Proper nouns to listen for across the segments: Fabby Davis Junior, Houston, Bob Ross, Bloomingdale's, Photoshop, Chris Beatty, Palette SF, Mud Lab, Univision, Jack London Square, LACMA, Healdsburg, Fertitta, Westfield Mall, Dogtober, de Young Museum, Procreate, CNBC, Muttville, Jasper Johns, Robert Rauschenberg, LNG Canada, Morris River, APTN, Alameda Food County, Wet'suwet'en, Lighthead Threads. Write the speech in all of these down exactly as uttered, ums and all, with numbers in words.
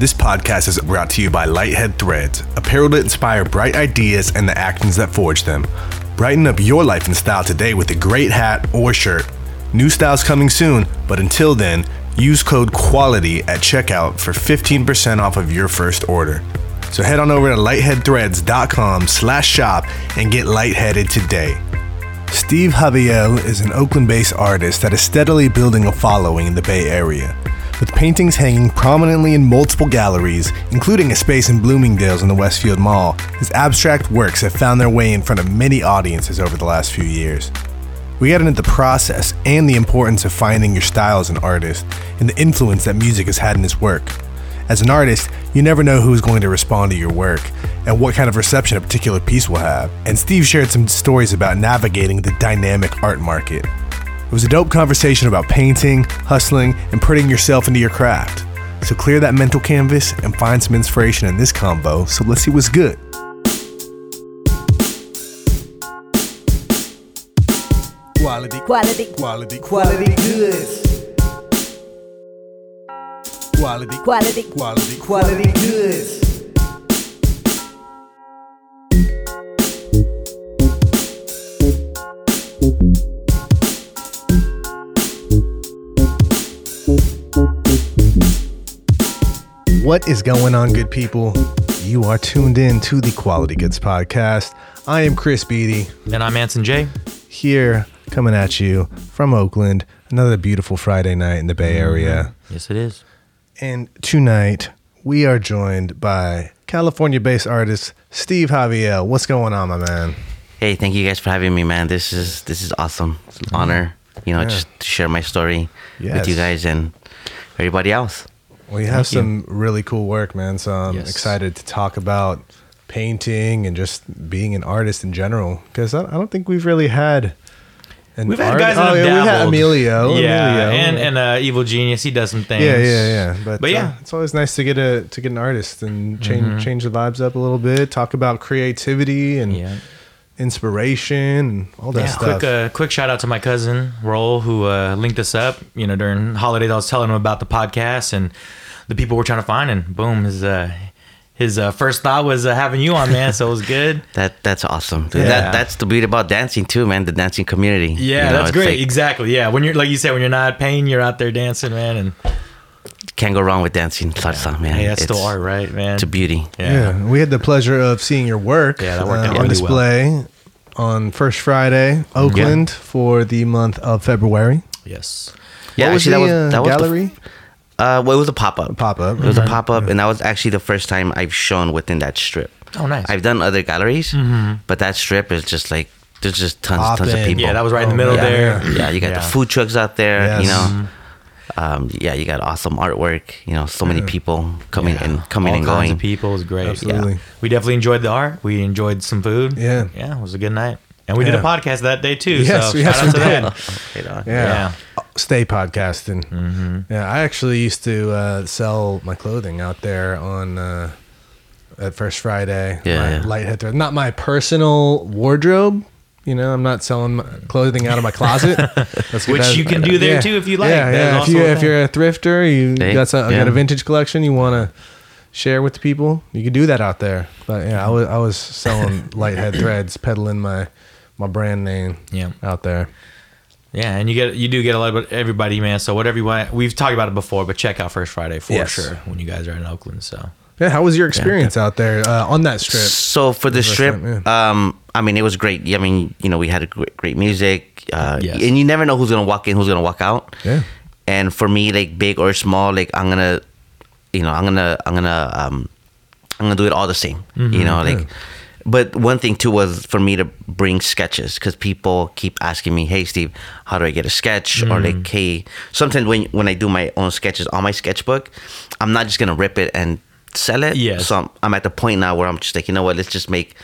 This podcast is brought to you by Lighthead Threads, apparel that inspire bright ideas and the actions that forge them. Brighten up your life in style today with a great hat or shirt. New styles coming soon, but until then, use code QUALITY at checkout for fifteen percent off of your first order. So head on over to lighthead threads dot com slash shop and get lightheaded today. Steve Javier is an Oakland-based artist that is steadily building a following in the Bay Area, with paintings hanging prominently in multiple galleries, including a space in Bloomingdale's in the Westfield Mall. His abstract works have found their way in front of many audiences over the last few years. We got into the process and the importance of finding your style as an artist and the influence that music has had in his work. As an artist, you never know who is going to respond to your work and what kind of reception a particular piece will have. And Steve shared some stories about navigating the dynamic art market. It was a dope conversation about painting, hustling, and putting yourself into your craft. So clear that mental canvas and find some inspiration in this combo. So let's see what's good. Quality, quality, quality, quality goods. Quality, quality, quality, quality goods. What is going on, good people? You are tuned in to the Quality Goods Podcast. I am Chris Beatty. And I'm Anson J. Here, coming at you from Oakland. Another beautiful Friday night in the Bay Area. Mm-hmm. Yes, it is. And tonight, we are joined by California-based artist Steve Javier. What's going on, my man? Hey, thank you guys for having me, man. This is this is awesome. It's an honor, you know, yeah. just to share my story yes. with you guys and everybody else. Well, you have thank some you. really cool work, man, so I'm yes. excited to talk about painting and just being an artist in general, because I don't think we've really had... And we've had art. guys that have oh, yeah, dabbled. We had Emilio, yeah, Emilio. and and uh, Evil Genius. He does some things. Yeah, yeah, yeah. But, but yeah, uh, it's always nice to get a to get an artist and change mm-hmm. change the vibes up a little bit. Talk about creativity and yeah. inspiration and all that yeah, stuff. Quick, uh, quick shout out to my cousin Roll, who uh, linked us up. You know, during holidays, I was telling him about the podcast and the people we're trying to find, and boom, his uh, his uh, first thought was uh, having you on, man. So it was good. that that's awesome. Yeah. That that's the beauty about dancing too, man. The dancing community. Yeah, you know, that's great. Like, exactly. Yeah, when you're like you said, when you're not paying, you're out there dancing, man. And can't go wrong with dancing salsa, yeah. man. Hey, that's it's, still art, right, man? It's a beauty. Yeah. yeah, we had the pleasure of seeing your work. Yeah, that worked uh, out on really display well. on First Friday, Oakland, yeah. for the month of February. Yes. Yeah, what actually, was the, that was that gallery? Was the, Uh, well, it was a pop-up. A pop-up. It was mm-hmm. a pop-up, and that was actually the first time I've shown within that strip. Oh, nice. I've done other galleries, mm-hmm. but that strip is just like, there's just tons and tons of people. Yeah, that was right oh, in the middle yeah. there. Yeah. yeah, you got yeah. the food trucks out there, yes. you know. Um, yeah, you got awesome artwork, you know, so yeah. many people coming yeah. and coming All and going. All kinds of people, it was great. Absolutely. Yeah. We definitely enjoyed the art. We enjoyed some food. Yeah. Yeah, it was a good night. And we yeah. did a podcast that day too. Yes, so we shout out to did. that. yeah. yeah. Stay podcasting. Mm-hmm. Yeah, I actually used to uh, sell my clothing out there on uh, at First Friday. Yeah, my yeah. Lighthead Threads. Not my personal wardrobe. You know, I'm not selling my clothing out of my closet. That's Which as, you can do there yeah. too if you like. Yeah, yeah. If, you, if you're a thrifter, you hey, got, some, yeah. got a vintage collection, you want to share with the people, you can do that out there. But yeah, I was I was selling Lighthead Threads, peddling my. My brand name, yeah, out there, yeah, and you get you do get a lot of everybody, man. So whatever you want, we've talked about it before, but check out First Friday for yes. sure when you guys are in Oakland. So yeah, how was your experience yeah. out there uh, on that strip? So for the strip, strip yeah. um, I mean, it was great. I mean, you know, we had a great, great music, uh, yes. and you never know who's gonna walk in, who's gonna walk out. Yeah, and for me, like big or small, like I'm gonna, you know, I'm gonna, I'm gonna, um, I'm gonna do it all the same. Mm-hmm. You know, like. Yeah. But one thing, too, was for me to bring sketches because people keep asking me, hey, Steve, how do I get a sketch? Mm. Or like, hey, sometimes when when I do my own sketches on my sketchbook, I'm not just going to rip it and sell it. Yes. So I'm, I'm at the point now where I'm just like, you know what, let's just make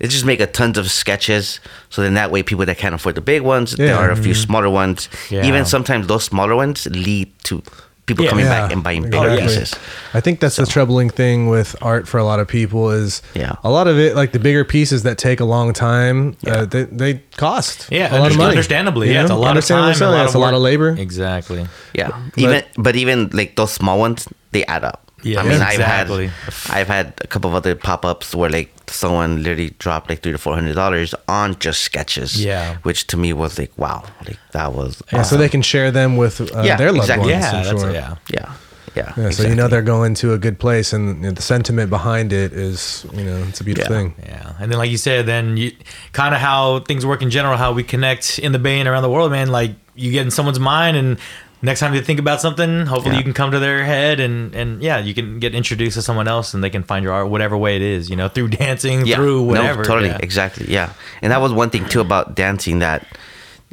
let's just make a tons of sketches. So then that way people that can't afford the big ones, yeah. there are a few mm-hmm. smaller ones. Yeah. Even sometimes those smaller ones lead to... people yeah, coming yeah. back and buying bigger exactly. pieces. I think that's so. the troubling thing with art for a lot of people is yeah. a lot of it, like the bigger pieces that take a long time, yeah. uh, they, they cost yeah, a lot of money. Understandably, you yeah, know? it's a lot of time. It's a lot of labor. Exactly. Yeah, but even but even like those small ones, they add up. Yeah, I mean, exactly. I've had, I've had a couple of other pop-ups where like someone literally dropped like three to four hundred dollars on just sketches. Yeah, which to me was like, wow, like that was. Yeah, awesome. So they can share them with uh, yeah, their loved exactly. ones. Yeah, I'm that's sure. a, yeah, yeah, yeah. yeah exactly. So you know they're going to a good place, and you know, the sentiment behind it is, you know, it's a beautiful yeah. thing. Yeah, and then like you said, then you kind of how things work in general, how we connect in the Bay and around the world, man. Like you get in someone's mind and. Next time you think about something, hopefully yeah. you can come to their head and, and yeah, you can get introduced to someone else and they can find your art, whatever way it is, you know, through dancing, yeah. through whatever. No, totally, yeah. exactly, yeah. And that was one thing too about dancing that,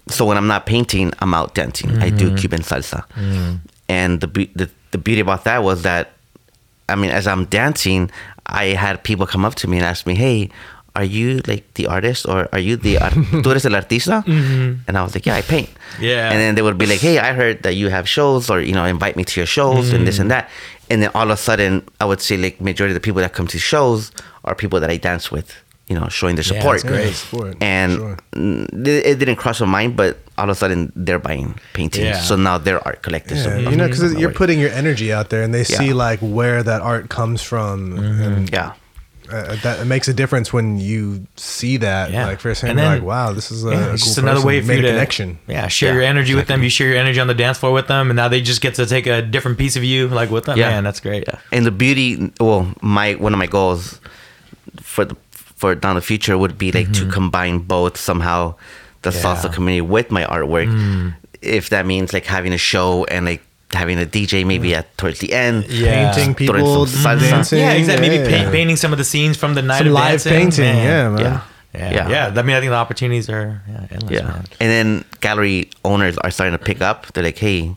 so when I'm not painting, I'm out dancing. Mm-hmm. I do Cuban salsa. Mm-hmm. And the, the the beauty about that was that, I mean, as I'm dancing, I had people come up to me and ask me, hey, are you like the artist or are you the art- tú eres el artista? Mm-hmm. And I was like, yeah, I paint. Yeah. And then they would be like, hey, I heard that you have shows or, you know, invite me to your shows mm-hmm. and this and that. And then all of a sudden, I would say like majority of the people that come to shows are people that I dance with, you know, showing their support. Yeah, that's great. And sure. it didn't cross my mind, but all of a sudden they're buying paintings. Yeah. So now they're art collectors. Yeah. You know, because you're putting your energy out there and they yeah. see like where that art comes from. Mm-hmm. And yeah. Uh, that it makes a difference when you see that yeah. like firsthand. Like, wow, this is a, yeah, a cool just another person. Way for Made you to a connection. Yeah, share yeah, your energy exactly. with them. You share your energy on the dance floor with them, and now they just get to take a different piece of you, like with them. Yeah, man, that's great. Yeah. And the beauty, well, my one of my goals for the, for down the future would be like mm-hmm. to combine both somehow, the yeah. salsa community with my artwork, mm. if that means like having a show and like. Having a D J maybe at towards the end, yeah. painting people, dancing, yeah, exactly. Maybe yeah. Paint, painting some of the scenes from the night some of live dancing. Painting, man. Yeah, man. Yeah. Yeah. yeah, yeah, yeah. I mean, I think the opportunities are yeah, endless. Yeah, man. And then gallery owners are starting to pick up. They're like, hey,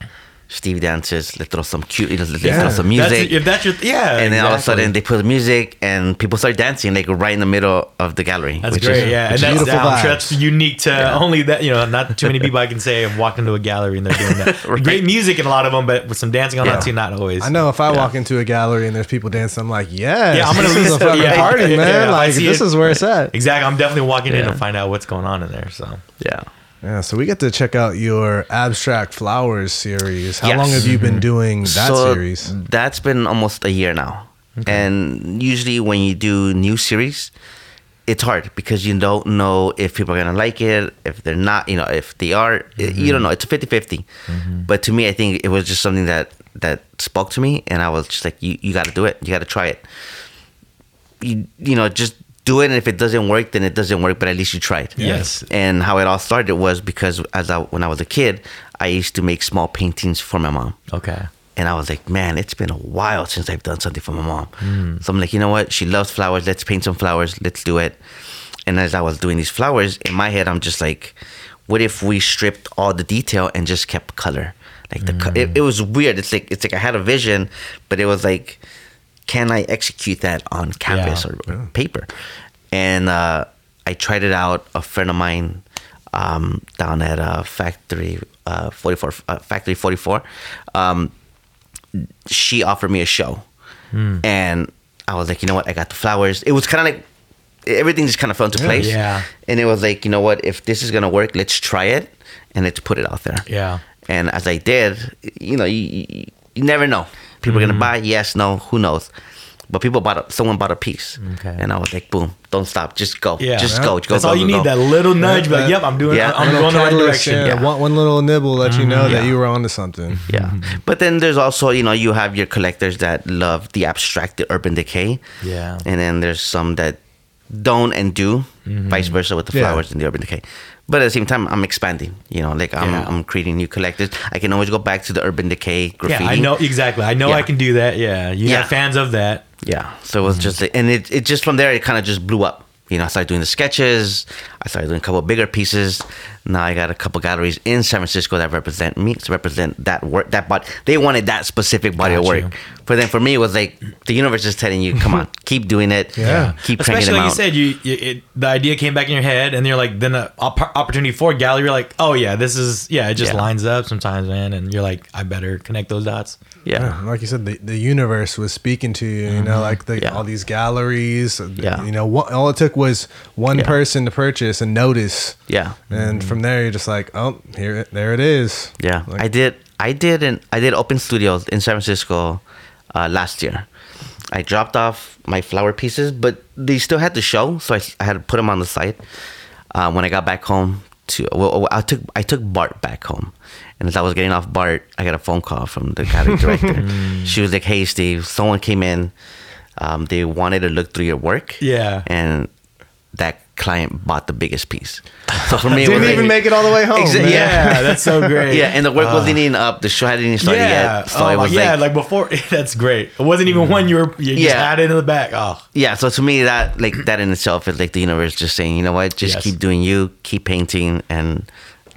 Steve dances. Let's throw some cute. Let's yeah. throw some music. That's, if that's your th- yeah, and then exactly. all of a sudden they put the music and people start dancing like right in the middle of the gallery. That's which great. Is, yeah, which and is that's, that's unique to yeah. only that. You know, not too many people I can say have walked into a gallery and they're doing that. Right. Great music in a lot of them, but with some dancing on yeah. that too, not always. I know if I yeah. walk into a gallery and there's people dancing, I'm like, yes, yeah, I'm gonna this is a fucking yeah, party, yeah, man. Yeah, like this it, is where it's at. Exactly. I'm definitely walking yeah. in to find out what's going on in there. So yeah. Yeah, so we get to check out your Abstract Flowers series. How yes. long have you been doing that so series? That's been almost a year now. Okay. And usually when you do new series, it's hard because you don't know if people are going to like it, if they're not, you know, if they are, mm-hmm. you don't know. It's fifty-fifty. Mm-hmm. But to me, I think it was just something that, that spoke to me. And I was just like, you, you got to do it. You got to try it. You, you know, just... do it, and if it doesn't work, then it doesn't work, but at least you tried. Yes. And how it all started was because as I, when I was a kid, I used to make small paintings for my mom. Okay. And I was like, man, it's been a while since I've done something for my mom. Mm. So I'm like, you know what? She loves flowers. Let's paint some flowers. Let's do it. And as I was doing these flowers, in my head, I'm just like, what if we stripped all the detail and just kept color? Like the mm. co- it, it was weird. It's like it's like I had a vision, but it was like, can I execute that on canvas yeah. or yeah. paper? And uh, I tried it out. A friend of mine um, down at uh, Factory uh, forty-four, uh, Factory forty-four, um, she offered me a show, mm. and I was like, you know what? I got the flowers. It was kind of like everything just kind of fell into yeah. place. Yeah. And it was like, you know what? If this is gonna work, let's try it and let's put it out there. Yeah. And as I did, you know, you, you, you never know. People mm. are gonna buy, yes, no, who knows? But people bought a, someone bought a piece, okay. and I was like, boom, don't stop, just go, yeah, just right? go, just go. That's go, all go, you go, need, go. That little nudge, yeah, but yep, I'm doing, yeah. I'm going the right direction. Yeah. Yeah. One, one little nibble let mm, you know yeah. that you were onto something. Yeah, mm-hmm. But then there's also, you know, you have your collectors that love the abstract, the urban decay. Yeah, and then there's some that don't and do, mm-hmm. vice versa with the flowers yeah. and the urban decay. But at the same time, I'm expanding, you know, like I'm yeah. I'm creating new collectors. I can always go back to the urban decay graffiti. Yeah, I know, exactly. I know yeah. I can do that. Yeah. You yeah. have fans of that. Yeah. So it was mm-hmm. just, and it, it just from there, it kind of just blew up. You know, I started doing the sketches. I started doing a couple of bigger pieces. Now I got a couple of galleries in San Francisco that represent me, to represent that work, that body. They wanted that specific body got of work. You. But then for me, it was like, the universe is telling you, come on, keep doing it. Yeah. Keep cranking them out. Especially like you said, you, you it, the idea came back in your head, and you're like, then the op- opportunity for a gallery, you're like, oh yeah, this is, yeah, it just yeah. lines up sometimes, man. And you're like, I better connect those dots. Yeah. yeah like you said, the, the universe was speaking to you, you mm-hmm. know, like the, yeah. all these galleries, yeah. you know, what, all it took was one yeah. person to purchase and notice. Yeah. And mm-hmm. from there, you're just like, oh, here, there it is. Yeah. Like, I did, I did, an, I did open studios in San Francisco uh, last year. I dropped off my flower pieces, but they still had to show, so I, I had to put them on the side. Uh, when I got back home, to well, I took I took Bart back home, and as I was getting off Bart, I got a phone call from the gallery director. She was like, "Hey, Steve, someone came in. Um, they wanted to look through your work. Yeah, and that client bought the biggest piece. So for me, didn't it was even like, make it all the way home. Exa- yeah. yeah, that's so great. Yeah, and the work uh, wasn't even up. The show hadn't even started yeah. yet. So oh, it was yeah, like, like before. That's great. It wasn't even mm-hmm. one you were you yeah. just added in the back. Oh, yeah. So to me, that like that in itself is like the universe just saying, you know what, just yes. keep doing you, keep painting, and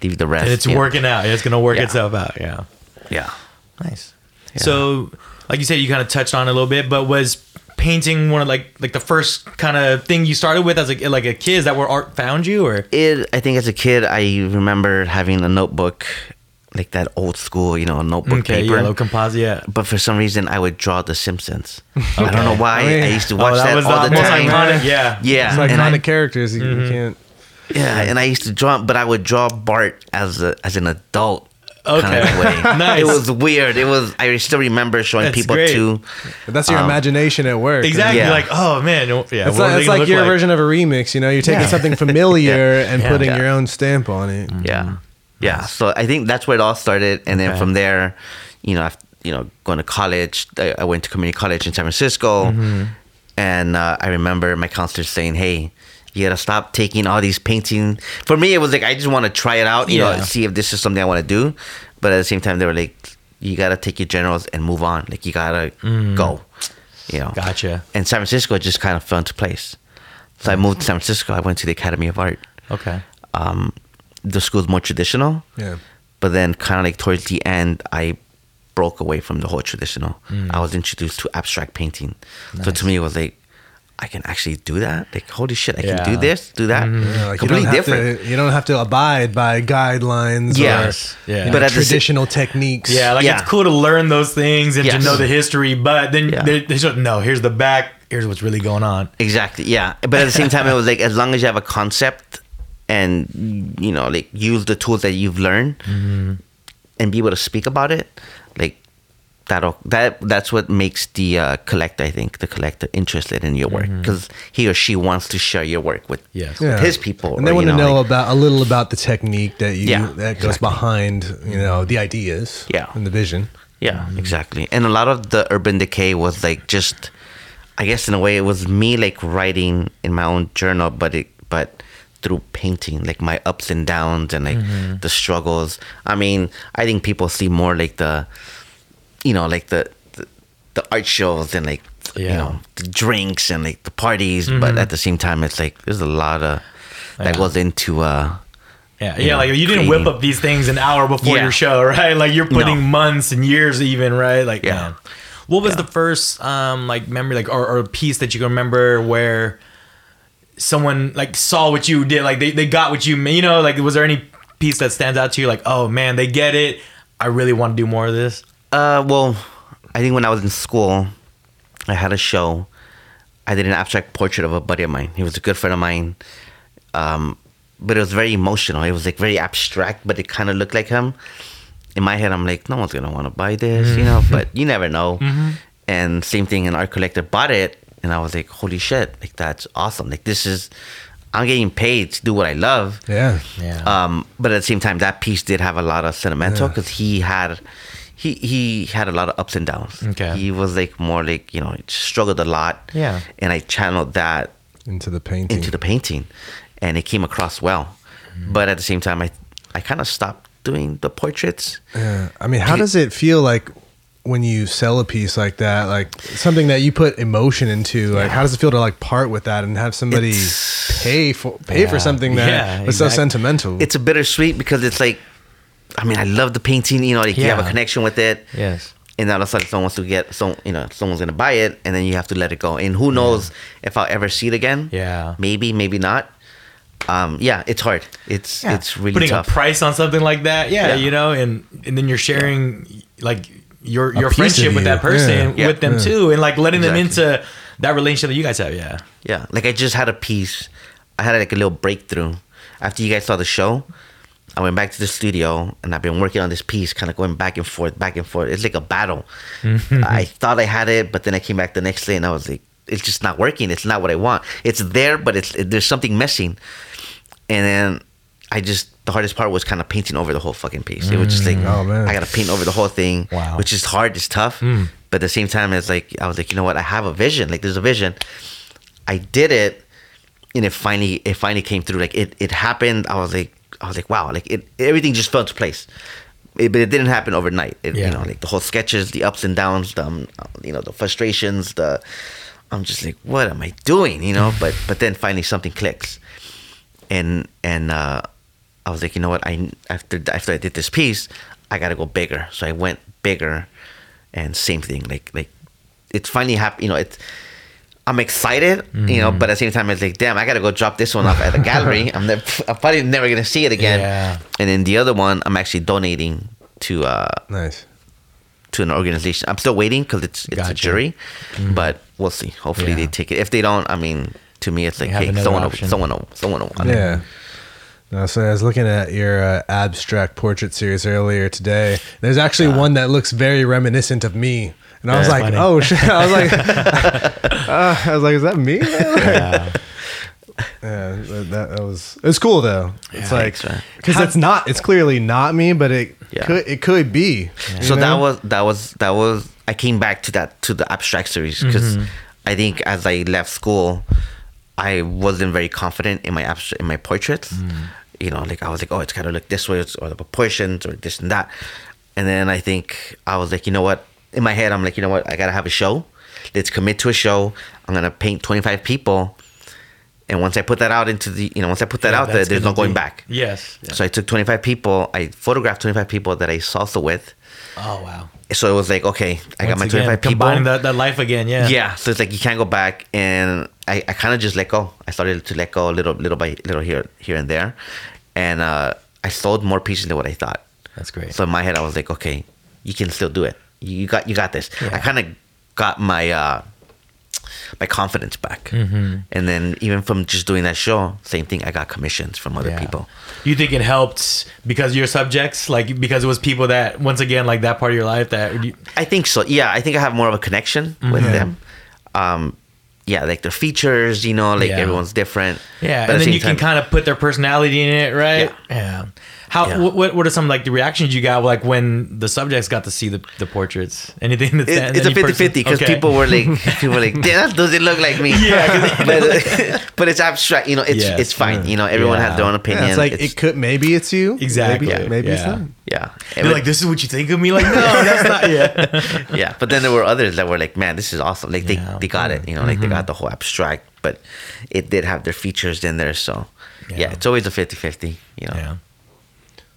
leave the rest. And it's working know? out. It's gonna work yeah. itself out. Yeah. Yeah. Nice. Yeah. So, like you said, you kind of touched on it a little bit, but was painting one of like like the first kind of thing you started with as a, like a kid? Is that where art found you, or it? I think as a kid, I remember having a notebook, like that old school, you know, a notebook okay, paper, yellow composite. Yeah. But for some reason, I would draw The Simpsons. Okay. I don't know why. I, mean, I used to watch oh, that, that was all the, the most time. Iconic, yeah, yeah. It's like iconic I, characters you mm-hmm. can't. Yeah, and I used to draw, but I would draw Bart as a as an adult. Okay. Kind of way. Nice. It was weird. It was. I still remember showing that's people great. too. That's your um, imagination at work. Exactly. Yeah. You're like, oh man, yeah. It's like, it's like your like? version of a remix. You know, you're taking yeah. something familiar yeah. and yeah. putting yeah. your own stamp on it. Yeah, yeah. yeah. So I think that's where it all started, and then okay. from there, you know, after, you know, going to college, I, I went to community college in San Francisco, mm-hmm. and uh, I remember my counselor saying, "Hey, you gotta stop taking all these painting." For me, it was like, I just want to try it out, you yeah. know, see if this is something I want to do. But at the same time, they were like, you gotta take your generals and move on. Like, you gotta mm. go, you know. Gotcha. And San Francisco just kind of fell into place. So I moved to San Francisco. I went to the Academy of Art. Okay. Um, the school's more traditional. Yeah. But then kind of like towards the end, I broke away from the whole traditional. Mm. I was introduced to abstract painting. Nice. So to me, it was like, I can actually do that. Like, holy shit, I yeah. can do this, do that. Yeah, like completely you different. To, you don't have to abide by guidelines yes. or yeah. but know, traditional si- techniques. Yeah, like yeah. it's cool to learn those things and yes. to know the history, but then yeah. they just, no, here's the back, here's what's really going on. Exactly, yeah. But at the same time, it was like, as long as you have a concept and, you know, like, use the tools that you've learned mm-hmm. and be able to speak about it, like, That that that's what makes the uh, collector, I think, the collector interested in your work, because mm-hmm. he or she wants to share your work with, yes. yeah. with his people, and they or, want you know, to know like, about a little about the technique that you yeah, that goes exactly. behind, you know, the ideas, yeah. and the vision. Yeah, mm-hmm. exactly. And a lot of the Urban Decay was like just, I guess in a way, it was me like writing in my own journal, but it but. through painting, like my ups and downs and like mm-hmm. the struggles. I mean, I think people see more like the. You know, like the, the the art shows and like yeah. you know the drinks and like the parties, mm-hmm. but at the same time, it's like there's a lot of that yeah. goes into. Uh, yeah, yeah, know, like you didn't creating. whip up these things an hour before yeah. your show, right? Like you're putting no. months and years, even, right? Like, yeah. Man. What was yeah. the first um, like memory, like or, or piece that you can remember where someone like saw what you did, like they, they got what you, you know, like was there any piece that stands out to you, like oh man, they get it, I really want to do more of this. Uh, well, I think when I was in school, I had a show. I did an abstract portrait of a buddy of mine. He was a good friend of mine. Um, but it was very emotional. It was like very abstract, but it kind of looked like him. In my head, I'm like, no one's going to want to buy this, mm-hmm. you know, but you never know. Mm-hmm. And same thing, an art collector bought it. And I was like, holy shit, like that's awesome. Like this is, I'm getting paid to do what I love. Yeah. yeah. Um, but at the same time, that piece did have a lot of sentimental because yeah. he had... He he had a lot of ups and downs. Okay. He was like more like, you know, struggled a lot. Yeah. And I channeled that into the painting. Into the painting. And it came across well. Mm. But at the same time, I I kind of stopped doing the portraits. Yeah. I mean, how does it feel like when you sell a piece like that, like something that you put emotion into, like yeah. how does it feel to like part with that and have somebody it's, pay for pay yeah. for something that yeah, was exactly. so sentimental? It's a bittersweet because it's like, I mean, I love the painting, you know, like yeah. you have a connection with it. Yes. And all of a sudden someone wants to get, so you know, someone's going to buy it and then you have to let it go. And who knows yeah. if I'll ever see it again. Yeah. Maybe, maybe not. Um, yeah, it's hard. It's yeah. it's really Putting tough. Putting a price on something like that. Yeah, yeah. You know, and, and then you're sharing yeah. like your your friendship with that person, yeah. with yeah. them yeah. too. And like letting exactly. them into that relationship that you guys have. Yeah. Yeah. Like I just had a piece. I had like a little breakthrough after you guys saw the show. I went back to the studio and I've been working on this piece, kind of going back and forth, back and forth. It's like a battle. I thought I had it, but then I came back the next day and I was like, it's just not working. It's not what I want. It's there, but it's there's something missing. And then I just, the hardest part was kind of painting over the whole fucking piece. It was just like, oh, I got to paint over the whole thing, wow. which is hard. It's tough. Mm. But at the same time, it's like, I was like, you know what? I have a vision. Like there's a vision. I did it. And it finally, it finally came through. Like it, it happened. I was like, I was like, wow, like it, everything just fell into place. It, but it didn't happen overnight. It, yeah. You know, like the whole sketches, the ups and downs, the, um, you know, the frustrations, the, I'm just like, what am I doing? You know, but, but then finally something clicks. And, and, uh, I was like, you know what? I, after, after I did this piece, I got to go bigger. So I went bigger and same thing. Like, like it's finally happened, you know, it's, I'm excited, mm-hmm. you know, but at the same time, it's like, damn, I got to go drop this one off at a gallery. I'm, ne- I'm probably never going to see it again. Yeah. And then the other one, I'm actually donating to uh, nice. to an organization. I'm still waiting because it's, it's gotcha. a jury, mm-hmm. but we'll see. Hopefully yeah. they take it. If they don't, I mean, to me, it's like, hey, someone will, someone will, someone will want yeah. it. No, so I was looking at your uh, abstract portrait series earlier today. There's actually uh, one that looks very reminiscent of me. And I was like, funny. oh, shit. I was like, uh, I was like, is that me? yeah. yeah that, that was, it's cool though. It's yeah, like, because it's not, it's clearly not me, but it yeah. could, it could be. Yeah. So know? that was, that was, that was, I came back to that, to the abstract series because mm-hmm. I think as I left school, I wasn't very confident in my abstract, in my portraits. Mm. You know, like I was like, oh, it's got to look this way or the proportions or this and that. And then I think I was like, you know what? In my head, I'm like, you know what? I got to have a show. Let's commit to a show. I'm going to paint twenty-five people. And once I put that out into the, you know, once I put that yeah, out there, there's no going be, back. Yes. Yeah. So I took twenty-five people. I photographed twenty-five people that I salsa with. Oh, wow. So it was like, okay, I once got my again, twenty-five people. Combining that, that life again, yeah. Yeah. So it's like, you can't go back. And I, I kind of just let go. I started to let go a little, little by little here, here and there. And uh, I sold more pieces than what I thought. That's great. So in my head, I was like, okay, you can still do it. You got you got this. Yeah. I kind of got my uh, my confidence back, mm-hmm. and then even from just doing that show, same thing. I got commissions from other yeah. people. You think it helped because of your subjects, like because it was people that once again like that part of your life that you- I think so. Yeah, I think I have more of a connection mm-hmm. with them. Um, yeah, like their features, you know, like yeah. everyone's different. Yeah, but and then you time, can kind of put their personality in it, right? Yeah. yeah. How yeah. what what are some like the reactions you got like when the subjects got to see the, the portraits? Anything that's it, it's any a fifty-fifty because okay. people were like people were like that doesn't look like me. Yeah, but, but it's abstract, you know. It's yes, it's fine, yeah. you know. Everyone yeah. has their own opinion. Yeah, it's like it's, it could maybe it's you exactly. Maybe, yeah. maybe yeah. it's not. Yeah, they're it, like this is what you think of me. Like no, that's not. Yeah, yeah. But then there were others that were like, man, this is awesome. Like they, yeah, they got it, you know. Like mm-hmm. they got the whole abstract, but it did have their features in there. So yeah, yeah it's always a fifty-fifty, you know. Yeah.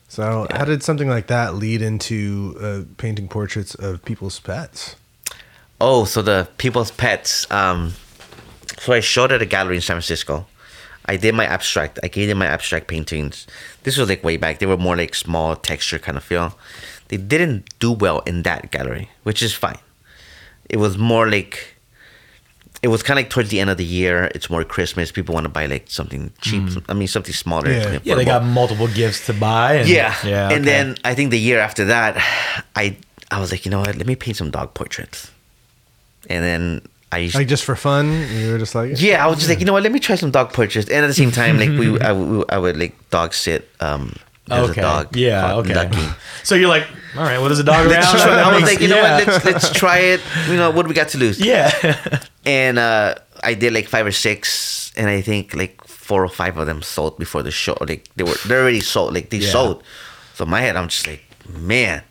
So yeah. how did something like that lead into uh, painting portraits of people's pets? Oh, so the people's pets. Um, so I showed at a gallery in San Francisco. I did my abstract. I gave them my abstract paintings. This was like way back. They were more like small texture kind of feel. They didn't do well in that gallery, which is fine. It was more like, it was kind of like towards the end of the year. It's more Christmas. People want to buy like something cheap. Mm. I mean, something smaller. Yeah, yeah they got multiple gifts to buy. And, yeah. yeah. And okay. then I think the year after that, I I was like, you know what? Let me paint some dog portraits. And then I used like just for fun. You were just like yeah. I was just like you know what? Let me try some dog portraits. And at the same time, like we I, we, I would like dog sit. Um, There's okay. a dog. Yeah. Okay. Ducky. So you're like, all right. Well, there's a dog around. Try, I was like, you know yeah. what? Let's let's try it. You know, what do we got to lose? Yeah. And uh, I did like five or six, and I think like four or five of them sold before the show. Like they were, they're already sold. Like they yeah. sold. So in my head, I'm just like, man.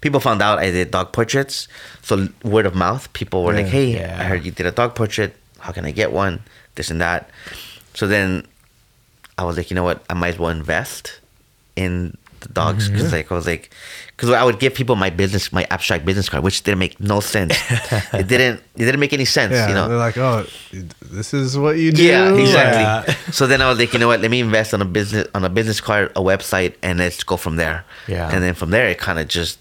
People found out I did dog portraits. So word of mouth, people were yeah. like, hey, yeah. I heard you did a dog portrait. How can I get one? This and that. So then, I was like, you know what? I might as well invest in the dogs because mm-hmm. like I was like because I would give people my business my abstract business card which didn't make no sense it didn't it didn't make any sense yeah, you know they're like oh this is what you do yeah exactly yeah. So then I was like you know what let me invest on a business on a business card a website and let's go from there yeah and then from there it kind of just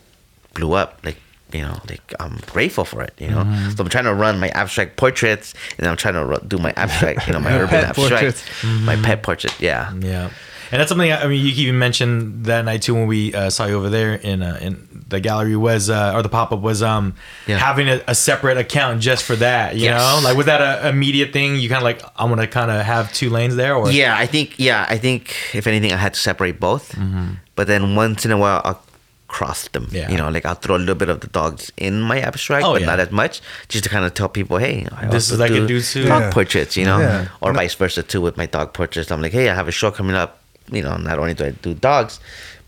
blew up like you know like I'm grateful for it you know mm-hmm. So I'm trying to run my abstract portraits and I'm trying to do my abstract you know my urban abstract mm-hmm. my pet portrait yeah yeah And that's something, I, I mean, you even mentioned that night too when we uh, saw you over there in uh, in the gallery was, uh, or the pop-up was um yeah. having a, a separate account just for that, you yes. know? Like, was that an immediate thing? You kind of like, I'm going to kind of have two lanes there? Or Yeah, I think, yeah, I think if anything, I had to separate both. Mm-hmm. But then once in a while, I'll cross them. Yeah. You know, like I'll throw a little bit of the dogs in my abstract, oh, but yeah. not as much, just to kind of tell people, hey, I this is like do a dude too. Dog yeah. portraits, you know, yeah. or no. vice versa too with my dog portraits. I'm like, hey, I have a show coming up. You know, not only do I do dogs,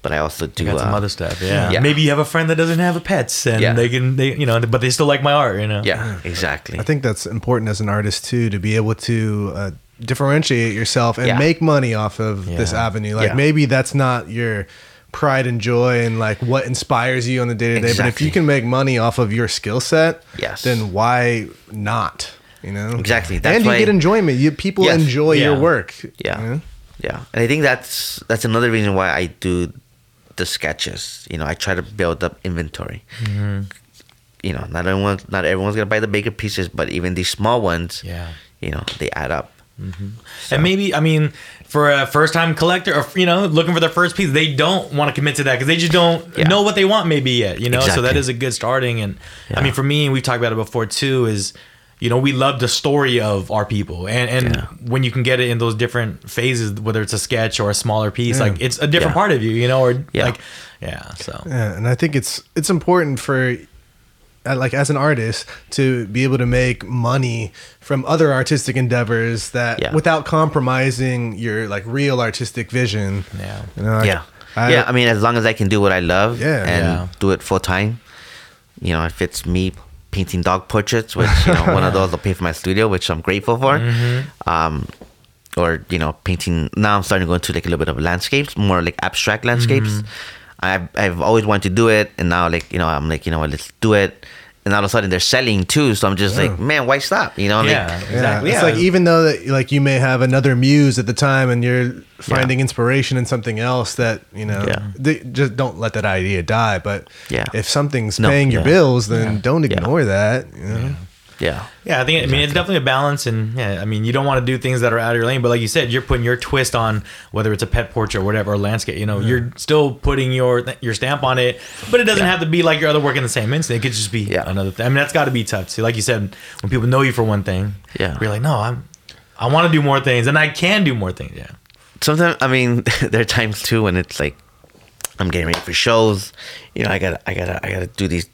but I also do I got some uh, other stuff. Yeah. yeah, maybe you have a friend that doesn't have a pets, and yeah. they can, they you know, but they still like my art. You know, yeah, exactly. I think that's important as an artist too, to be able to uh, differentiate yourself and yeah. make money off of yeah. this avenue. Like yeah. maybe that's not your pride and joy and like what inspires you on the day to day. But if you can make money off of your skill set, yes. then why not? You know, exactly. That's and you why, get enjoyment. You people yes. enjoy yeah. your work. Yeah. You know? Yeah, and I think that's that's another reason why I do the sketches. You know, I try to build up inventory. Mm-hmm. You know, not everyone, not everyone's gonna buy the bigger pieces, but even these small ones, yeah, you know, they add up. Mm-hmm. So. And maybe, I mean, for a first-time collector, or you know, looking for their first piece, they don't want to commit to that because they just don't yeah. know what they want maybe yet. You know, exactly. So that is a good starting. And yeah. I mean, for me, and we've talked about it before too, is. You know, we love the story of our people. And and yeah. when you can get it in those different phases, whether it's a sketch or a smaller piece, yeah. like it's a different yeah. part of you, you know, or yeah. like, yeah, so. Yeah, and I think it's it's important for, like as an artist, to be able to make money from other artistic endeavors that yeah. without compromising your like real artistic vision. Yeah. You know, yeah. I, yeah, I mean, as long as I can do what I love yeah. and yeah. do it full time, you know, if it's me, painting dog portraits, which you know one of those I'll pay for my studio, which I'm grateful for. Mm-hmm. Um, or you know, painting. Now I'm starting to go into like a little bit of landscapes, more like abstract landscapes. Mm-hmm. I've I've always wanted to do it, and now like you know I'm like you know what, let's do it. And all of a sudden they're selling too, so I'm just yeah. like, man, why stop? You know, yeah, like, exactly. Yeah. It's yeah. like even though that, like you may have another muse at the time, and you're finding yeah. inspiration in something else that you know, yeah. they, just don't let that idea die. But yeah. if something's no, paying yeah. your bills, then yeah. don't ignore yeah. that. You know? Yeah. Yeah, yeah. I think exactly. I mean it's definitely a balance, and yeah, I mean you don't want to do things that are out of your lane, but like you said, you're putting your twist on whether it's a pet portrait or whatever, or landscape. You know, yeah. you're still putting your your stamp on it, but it doesn't yeah. have to be like your other work in the same instant. It could just be yeah. another thing. I mean, that's got to be tough too. Like you said, when people know you for one thing, yeah, you're like, no, I'm, I want to do more things, and I can do more things. Yeah. Sometimes I mean, there are times too when it's like, I'm getting ready for shows. You know, I gotta, I gotta, I gotta do these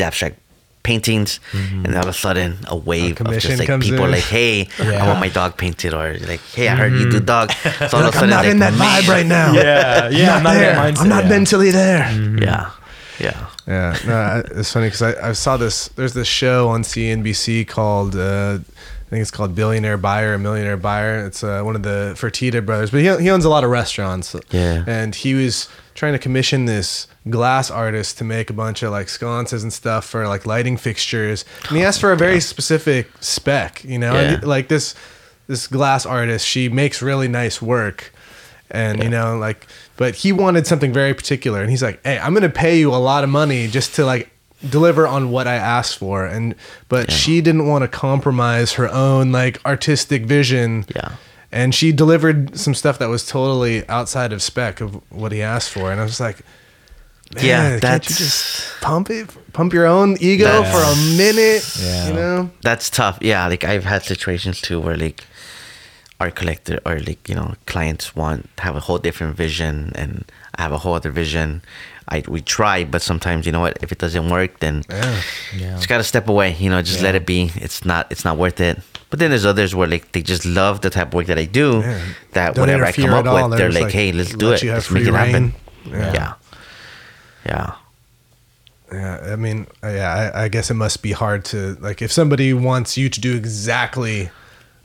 abstract paintings, mm-hmm. and all of a sudden a wave a of just like people in. Like, hey, yeah. I want my dog painted, or like, hey, I heard mm-hmm. you do dogs. So like, all of a sudden, I'm not like, in that vibe right now. Yeah, yeah, I'm not, there. I'm not, I'm not yeah. mentally there. Mm-hmm. Yeah, yeah, yeah. No, it's funny because I, I saw this. There's this show on C N B C called uh, I think it's called Billionaire Buyer or Millionaire Buyer. It's uh, one of the Fertitta brothers, but he he owns a lot of restaurants. Yeah, and he was trying to commission this glass artist to make a bunch of like sconces and stuff for like lighting fixtures, and he asked for a very yeah. specific spec, you know, yeah. and, like this this glass artist, she makes really nice work, and yeah. you know, like, but he wanted something very particular, and he's like, hey, I'm gonna pay you a lot of money just to like deliver on what I asked for, and but yeah. she didn't want to compromise her own like artistic vision, yeah and she delivered some stuff that was totally outside of spec of what he asked for, and I was like, man, yeah, that's can't you just pump it, pump your own ego yeah. for a minute. Yeah. You know, that's tough. Yeah, like I've had situations too where like art collector or like you know clients want have a whole different vision, and I have a whole other vision. I we try, but sometimes you know what, if it doesn't work, then yeah, yeah. just gotta step away. You know, just yeah. let it be. It's not it's not worth it. But then there's others where like they just love the type of work that I do. Yeah. That don't whatever I come up all. With, they're like, like, hey, let's do let it. Let's make it happen. Yeah. yeah. Yeah. Yeah. I mean, yeah, I, I guess it must be hard to like, if somebody wants you to do exactly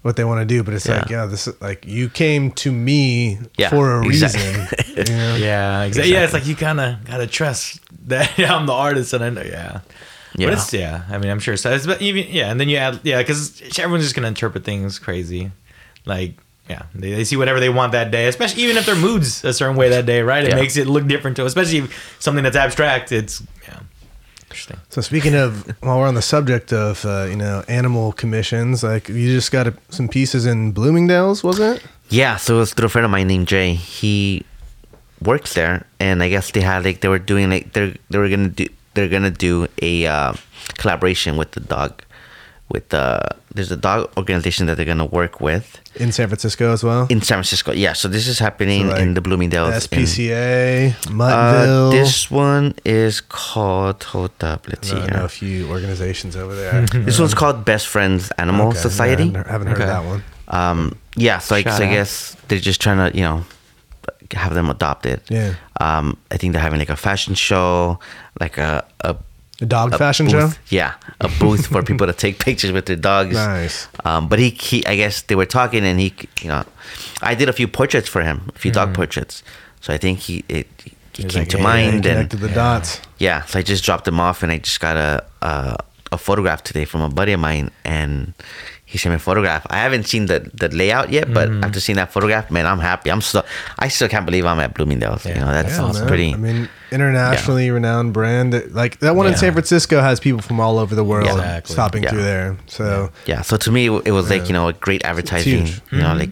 what they want to do, but it's yeah. like, yeah, this is like, you came to me yeah, for a exactly. reason. You know? Yeah. Exactly. Yeah. It's like, you kind of got to trust that I'm the artist, and I know, yeah. Yeah. But it's, yeah. I mean, I'm sure. So it's, but even, yeah. And then you add, yeah, because everyone's just going to interpret things crazy. Like, yeah, they, they see whatever they want that day, especially even if their mood's a certain way that day, right? It yeah. makes it look different to, especially if something that's abstract. It's yeah, interesting. So speaking of, while we're on the subject of uh, you know animal commissions, like you just got a, some pieces in Bloomingdale's, was it? Yeah, so it was through a friend of mine named Jay. He works there, and I guess they had like they were doing like they they were gonna do they're gonna do a uh, collaboration with the dog, with the there's a dog organization that they're gonna work with in San Francisco as well. In San Francisco, yeah. So this is happening so like in the Bloomingdale's. S P C A, Muttville. Uh, this one is called. Hold up, let's I see. I know here. A few organizations over there. This one's called Best Friends Animal okay. Society. Yeah, I haven't heard okay. of that one. Um, yeah, so, I, so I guess they're just trying to, you know, have them adopted. Yeah. Um, I think they're having like a fashion show, like a a, a dog a fashion booth. Show. Yeah, a booth for people to take pictures with their dogs. Nice. Um, but he, he, I guess they were talking, and he, you know, I did a few portraits for him, a few mm. dog portraits. So I think he it, he came like, to hey, mind connected and the yeah. dots. Yeah. So I just dropped him off, and I just got a a, a photograph today from a buddy of mine, and. He sent me a photograph. I haven't seen the, the layout yet, but mm. after seeing that photograph, man, I'm happy. I'm still, I still can't believe I'm at Bloomingdale's. Yeah. You know, that's yeah, pretty. I mean, internationally yeah. renowned brand. Like that one yeah. in San Francisco has people from all over the world exactly. stopping yeah. through there. So yeah. yeah. So to me, it was yeah. like, you know, a great advertising, it's huge. You know, mm-hmm. like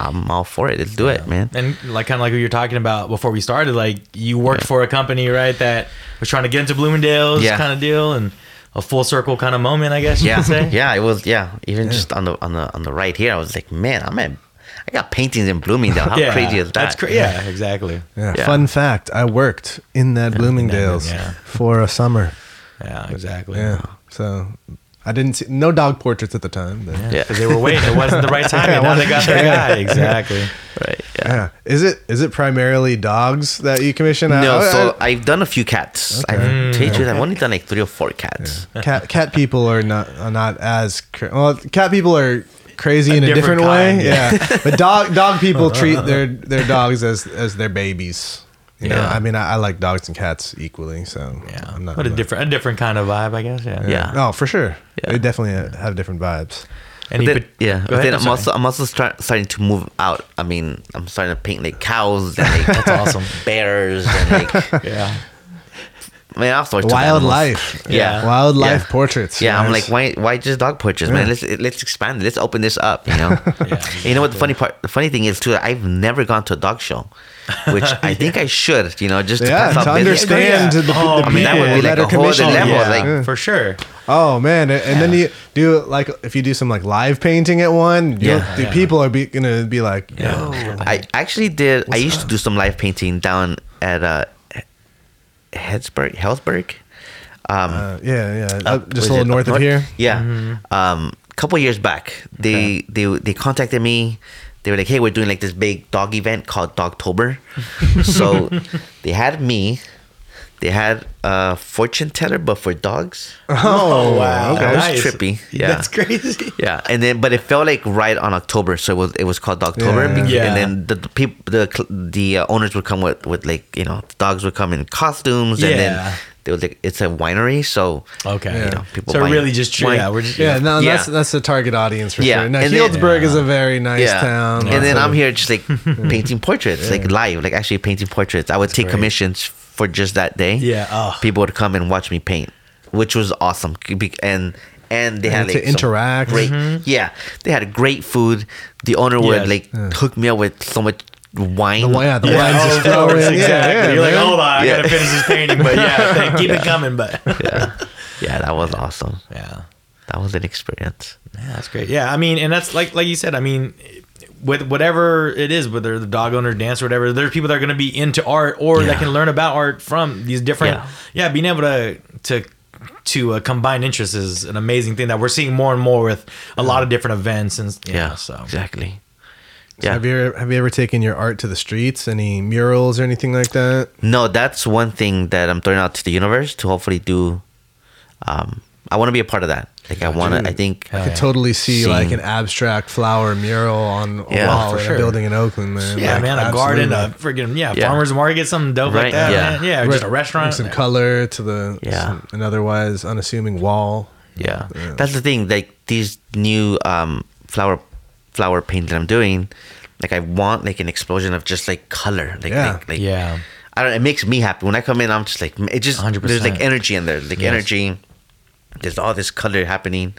I'm all for it. Let's do yeah. it, man. And like, kind of like what you were talking about before we started, like you worked yeah. for a company, right? That was trying to get into Bloomingdale's yeah. kind of deal. And a full circle kind of moment, I guess you yeah. could say. Yeah, it was. Yeah, even yeah. just on the on the on the right here, I was like, man, I'm at, I got paintings in Bloomingdale. How yeah, crazy is that? That's crazy. Yeah, yeah, exactly. Yeah. Yeah. Fun fact: I worked in that yeah, Bloomingdale's yeah. for a summer. Yeah, exactly. Yeah, so. I didn't see no dog portraits at the time. But. Yeah, because yeah. they were waiting. It wasn't the right time. yeah, now they got their guy. Exactly. Right. Yeah. yeah. Is it is it primarily dogs that you commission? No. I, so I, I've done a few cats. Okay. I teach okay. you that I've only done like three or four cats. Yeah. Cat cat people are not are not as cra- well. Cat people are crazy a in a different, different kind, way. Yeah. yeah. But dog dog people treat their, their dogs as as their babies. You yeah, know, I mean, I, I like dogs and cats equally, so yeah. I'm not. But a like, different, a different kind of vibe, I guess. Yeah, yeah. yeah. Oh, for sure. Yeah. They definitely yeah. have different vibes. And but then, put, yeah, but ahead, then I'm sorry. also I'm also start, starting to move out. I mean, I'm starting to paint like cows and like that's awesome bears and like yeah. Man, I've started wildlife. Yeah. yeah, wildlife yeah. portraits. Yeah, nice. I'm like, why, why just dog portraits, yeah. man? Let's let's expand it. Let's open this up. You know, yeah, exactly. You know what the funny part, the funny thing is too. I've never gone to a dog show, which I yeah. think I should. You know, just yeah, to, to understand yeah. the, the oh, people. I mean, that would be like a whole other level, yeah. like yeah. for sure. Oh man, and yeah. then you do like if you do some like live painting at one, yeah. yeah. people are be, gonna be like, yo. Yeah. I actually did. What's I used up? to do some live painting down at a. Uh, Healdsburg, Healdsburg, um, uh, yeah, yeah, uh, just a little north of here. Yeah, mm-hmm. um, a couple years back, they, okay. they they contacted me. They were like, "Hey, we're doing like this big dog event called Dogtober." So they had me. They had a fortune teller, but for dogs. Oh, oh wow, okay. That was nice. Trippy. Yeah, that's crazy. Yeah, and then but it felt like right on October, so it was it was called Dogtober. Yeah, yeah. And then the, the people, the the uh, owners would come with, with like you know dogs would come in costumes, yeah. and then they would like it's a winery, so okay, you know, people. So really, just true. Yeah, we're just, yeah, yeah, no, yeah. that's that's the target audience for yeah. sure. Now, and Healdsburg yeah. is a very nice yeah. town, yeah. and then I'm here just like painting portraits, yeah. like live, like actually painting portraits. I would that's take great. commissions. For just that day, yeah, oh. people would come and watch me paint, which was awesome. And and they had and like, to interact. Great, mm-hmm. Yeah, they had great food. The owner yeah. would like yeah. hook me up with so much wine. The, yeah, the yeah. wine's just oh, flowing. Exactly. Yeah, yeah, you're man. like, hold on, yeah. I gotta finish this painting, but yeah, keep yeah. it coming. But yeah, yeah, that was awesome. Yeah, that was an experience. Yeah, that's great. Yeah, I mean, and that's like like you said. I mean. With whatever it is, whether the dog owner, dance, or whatever, there's people that are going to be into art or yeah. that can learn about art from these different. Yeah, yeah being able to to to uh, combine interests is an amazing thing that we're seeing more and more with a lot of different events and yeah. yeah so exactly. Yeah. So have you ever, have you ever taken your art to the streets? Any murals or anything like that? No, that's one thing that I'm throwing out to the universe to hopefully do. Um, I want to be a part of that. Like I want to, I think I could yeah. totally see seeing, like an abstract flower mural on a yeah, wall in sure. a building in Oakland, man. Yeah, like, man, a absolutely. garden, a freaking yeah, yeah, farmer's market, something dope right. like that. Yeah, man. yeah, or right. just a restaurant, some color to the yeah. some, an otherwise unassuming wall. Yeah. yeah, that's the thing. Like these new um, flower flower paint that I'm doing, like I want like an explosion of just like color, like yeah. like, like yeah. I don't. It makes me happy when I come in. I'm just like it just one hundred percent. There's like energy in there, like yes. energy. There's all this color happening.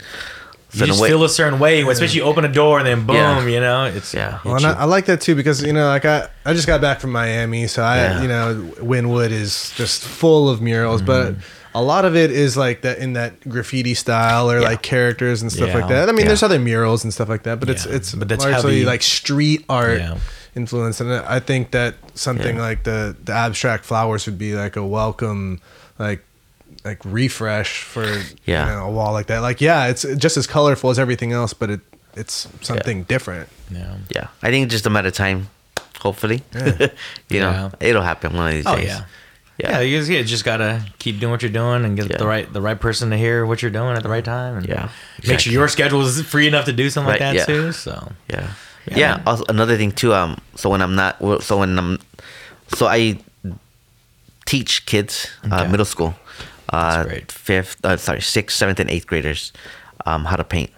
You just way. feel a certain way, especially you open a door and then boom, yeah. you know. It's yeah. Well, and I, I like that too because you know, like I, I just got back from Miami, so I, yeah. you know, Wynwood is just full of murals, mm-hmm. but a lot of it is like that in that graffiti style or yeah. like characters and stuff yeah. like that. I mean, yeah. there's other murals and stuff like that, but yeah. it's it's but that's largely heavy. Like street art. Yeah. Influence, and I think that something yeah. like the, the abstract flowers would be like a welcome, like like refresh for yeah. you know, a wall like that. Like yeah, it's just as colorful as everything else, but it it's something yeah. different. Yeah, yeah. I think just a matter of time, hopefully. Yeah. you know, yeah. it'll happen one of these oh, days. Yeah. Yeah, yeah, you just, you just gotta keep doing what you're doing and get yeah. the right the right person to hear what you're doing at the right time, and yeah. exactly. make sure your schedule is free enough to do something right. like that yeah. too. So yeah. Yeah. yeah. Also, another thing too. Um. So when I'm not. So when I'm. So I teach kids, okay. uh, middle school, uh, fifth. Uh, sorry, sixth, seventh, and eighth graders, um, how to paint.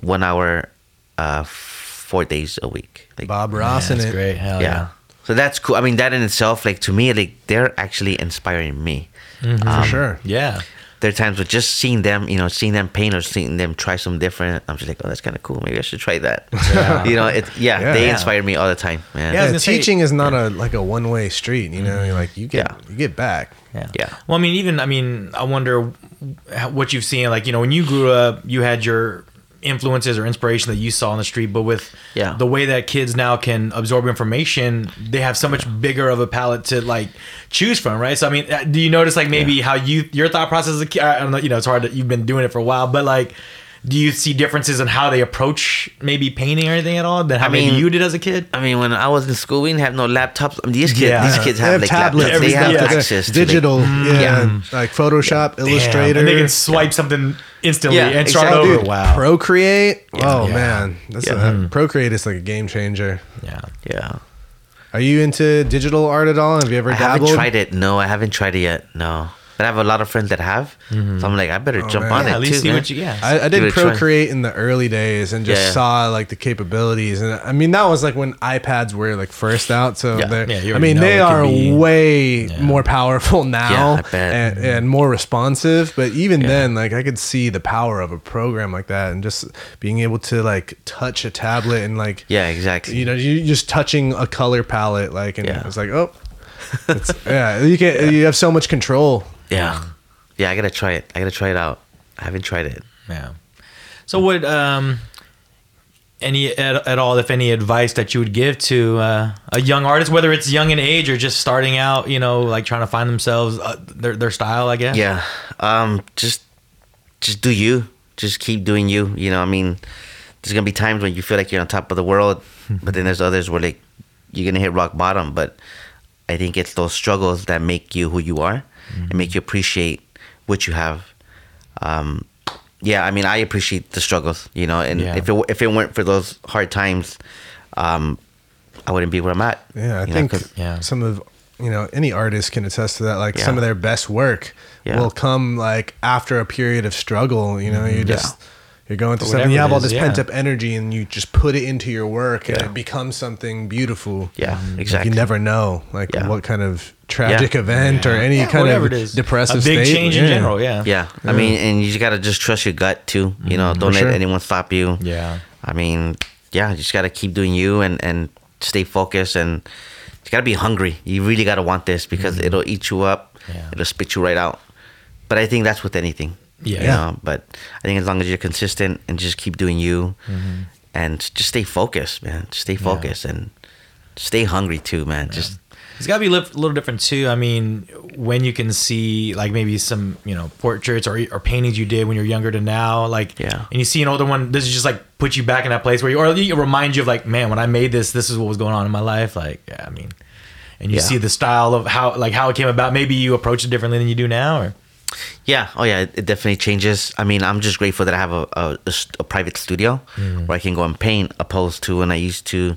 One hour, uh, four days a week. Like, Bob Ross yeah, in that's it. Great. Hell yeah. yeah. So that's cool. I mean, that in itself, like to me, like they're actually inspiring me. Mm-hmm. Um, For sure. Yeah. There are times where just seeing them, you know, seeing them paint or seeing them try something different, I'm just like, oh, that's kind of cool. Maybe I should try that. Yeah. you know, it, yeah, yeah, they yeah. inspire me all the time, man. Yeah, yeah teaching say, is not yeah. a like a one way street. You know, mm-hmm. like you get yeah. you get back. Yeah. yeah. Well, I mean, even I mean, I wonder what you've seen. Like, you know, when you grew up, you had your influences or inspiration that you saw on the street, but with yeah. the way that kids now can absorb information, they have so much yeah. bigger of a palette to like choose from, right? So I mean, do you notice like maybe yeah. how you your thought process as a kid, I don't know, you know, it's hard that you've been doing it for a while, but like do you see differences in how they approach maybe painting or anything at all than how I mean, maybe you did as a kid? I mean, when I was in school, we didn't have no laptops. I mean, these kids, yeah. these kids have, have like tablets. Laptops. They have yeah. access digital, to digital, like, yeah, yeah, like Photoshop, yeah. Illustrator, Damn. and they can swipe yeah. something instantly yeah. and start exactly. over. Dude, wow, Procreate. Yeah. Oh yeah. man, that's yeah. a, mm. Procreate is like a game changer. Yeah, yeah. Are you into digital art at all? Have you ever? I dabbled? haven't tried it. No, I haven't tried it yet. No. But I have a lot of friends that have, mm-hmm. so I'm like, I better oh, jump man. on yeah, it at least too, see man. what you get. I, I did Procreate in the early days and just yeah, yeah. saw like the capabilities, and I mean that was like when iPads were like first out. So yeah. Yeah, I mean they are be, way yeah. more powerful now yeah, and, and more responsive. But even yeah. then, like I could see the power of a program like that, and just being able to like touch a tablet and like yeah, exactly. You know, you just touching a color palette, like and yeah. it's like oh, it's, yeah, you can yeah. you have so much control. Yeah, yeah. I gotta try it. I gotta try it out. I haven't tried it. Yeah. So, what um, any at, at all, if any advice that you would give to uh, a young artist, whether it's young in age or just starting out, you know, like trying to find themselves, uh, their their style, I guess. Yeah. Um. Just, just do you. Just keep doing you. You know, I mean, there's gonna be times when you feel like you're on top of the world, but then there's others where like you're gonna hit rock bottom. But I think it's those struggles that make you who you are. Mm-hmm. And make you appreciate what you have. Um, yeah, I mean, I appreciate the struggles, you know. And yeah. if it if it weren't for those hard times, um, I wouldn't be where I'm at. Yeah, I think know, yeah. some of you know any artist can attest to that. Like yeah. some of their best work yeah. will come like after a period of struggle. You know, you just yeah. you're going through something. You have all this yeah. pent up energy, and you just put it into your work, yeah. and it becomes something beautiful. Yeah, exactly. Like, you never know, like yeah. what kind of tragic yeah. event yeah. or any yeah, kind of it depressive state. A big state. change yeah. in general, yeah. yeah. Yeah, I mean, and you just got to just trust your gut, too. You know, mm, don't let sure. anyone stop you. Yeah. I mean, yeah, you just got to keep doing you and, and stay focused, and you got to be hungry. You really got to want this because mm-hmm. it'll eat you up. Yeah. It'll spit you right out. But I think that's with anything. Yeah. You know? But I think as long as you're consistent and just keep doing you mm-hmm. and just stay focused, man. Stay focused yeah. and stay hungry, too, man. Yeah. Just... It's got to be a little different too. I mean, when you can see like maybe some, you know, portraits or, or paintings you did when you were younger to now, like, yeah. and you see an older one, this is just like put you back in that place where you, or it reminds you of like, man, when I made this, this is what was going on in my life. Like, yeah, I mean, and you yeah. see the style of how, like how it came about. Maybe you approach it differently than you do now or. Yeah. Oh yeah. It definitely changes. I mean, I'm just grateful that I have a, a, a, a private studio mm. where I can go and paint opposed to when I used to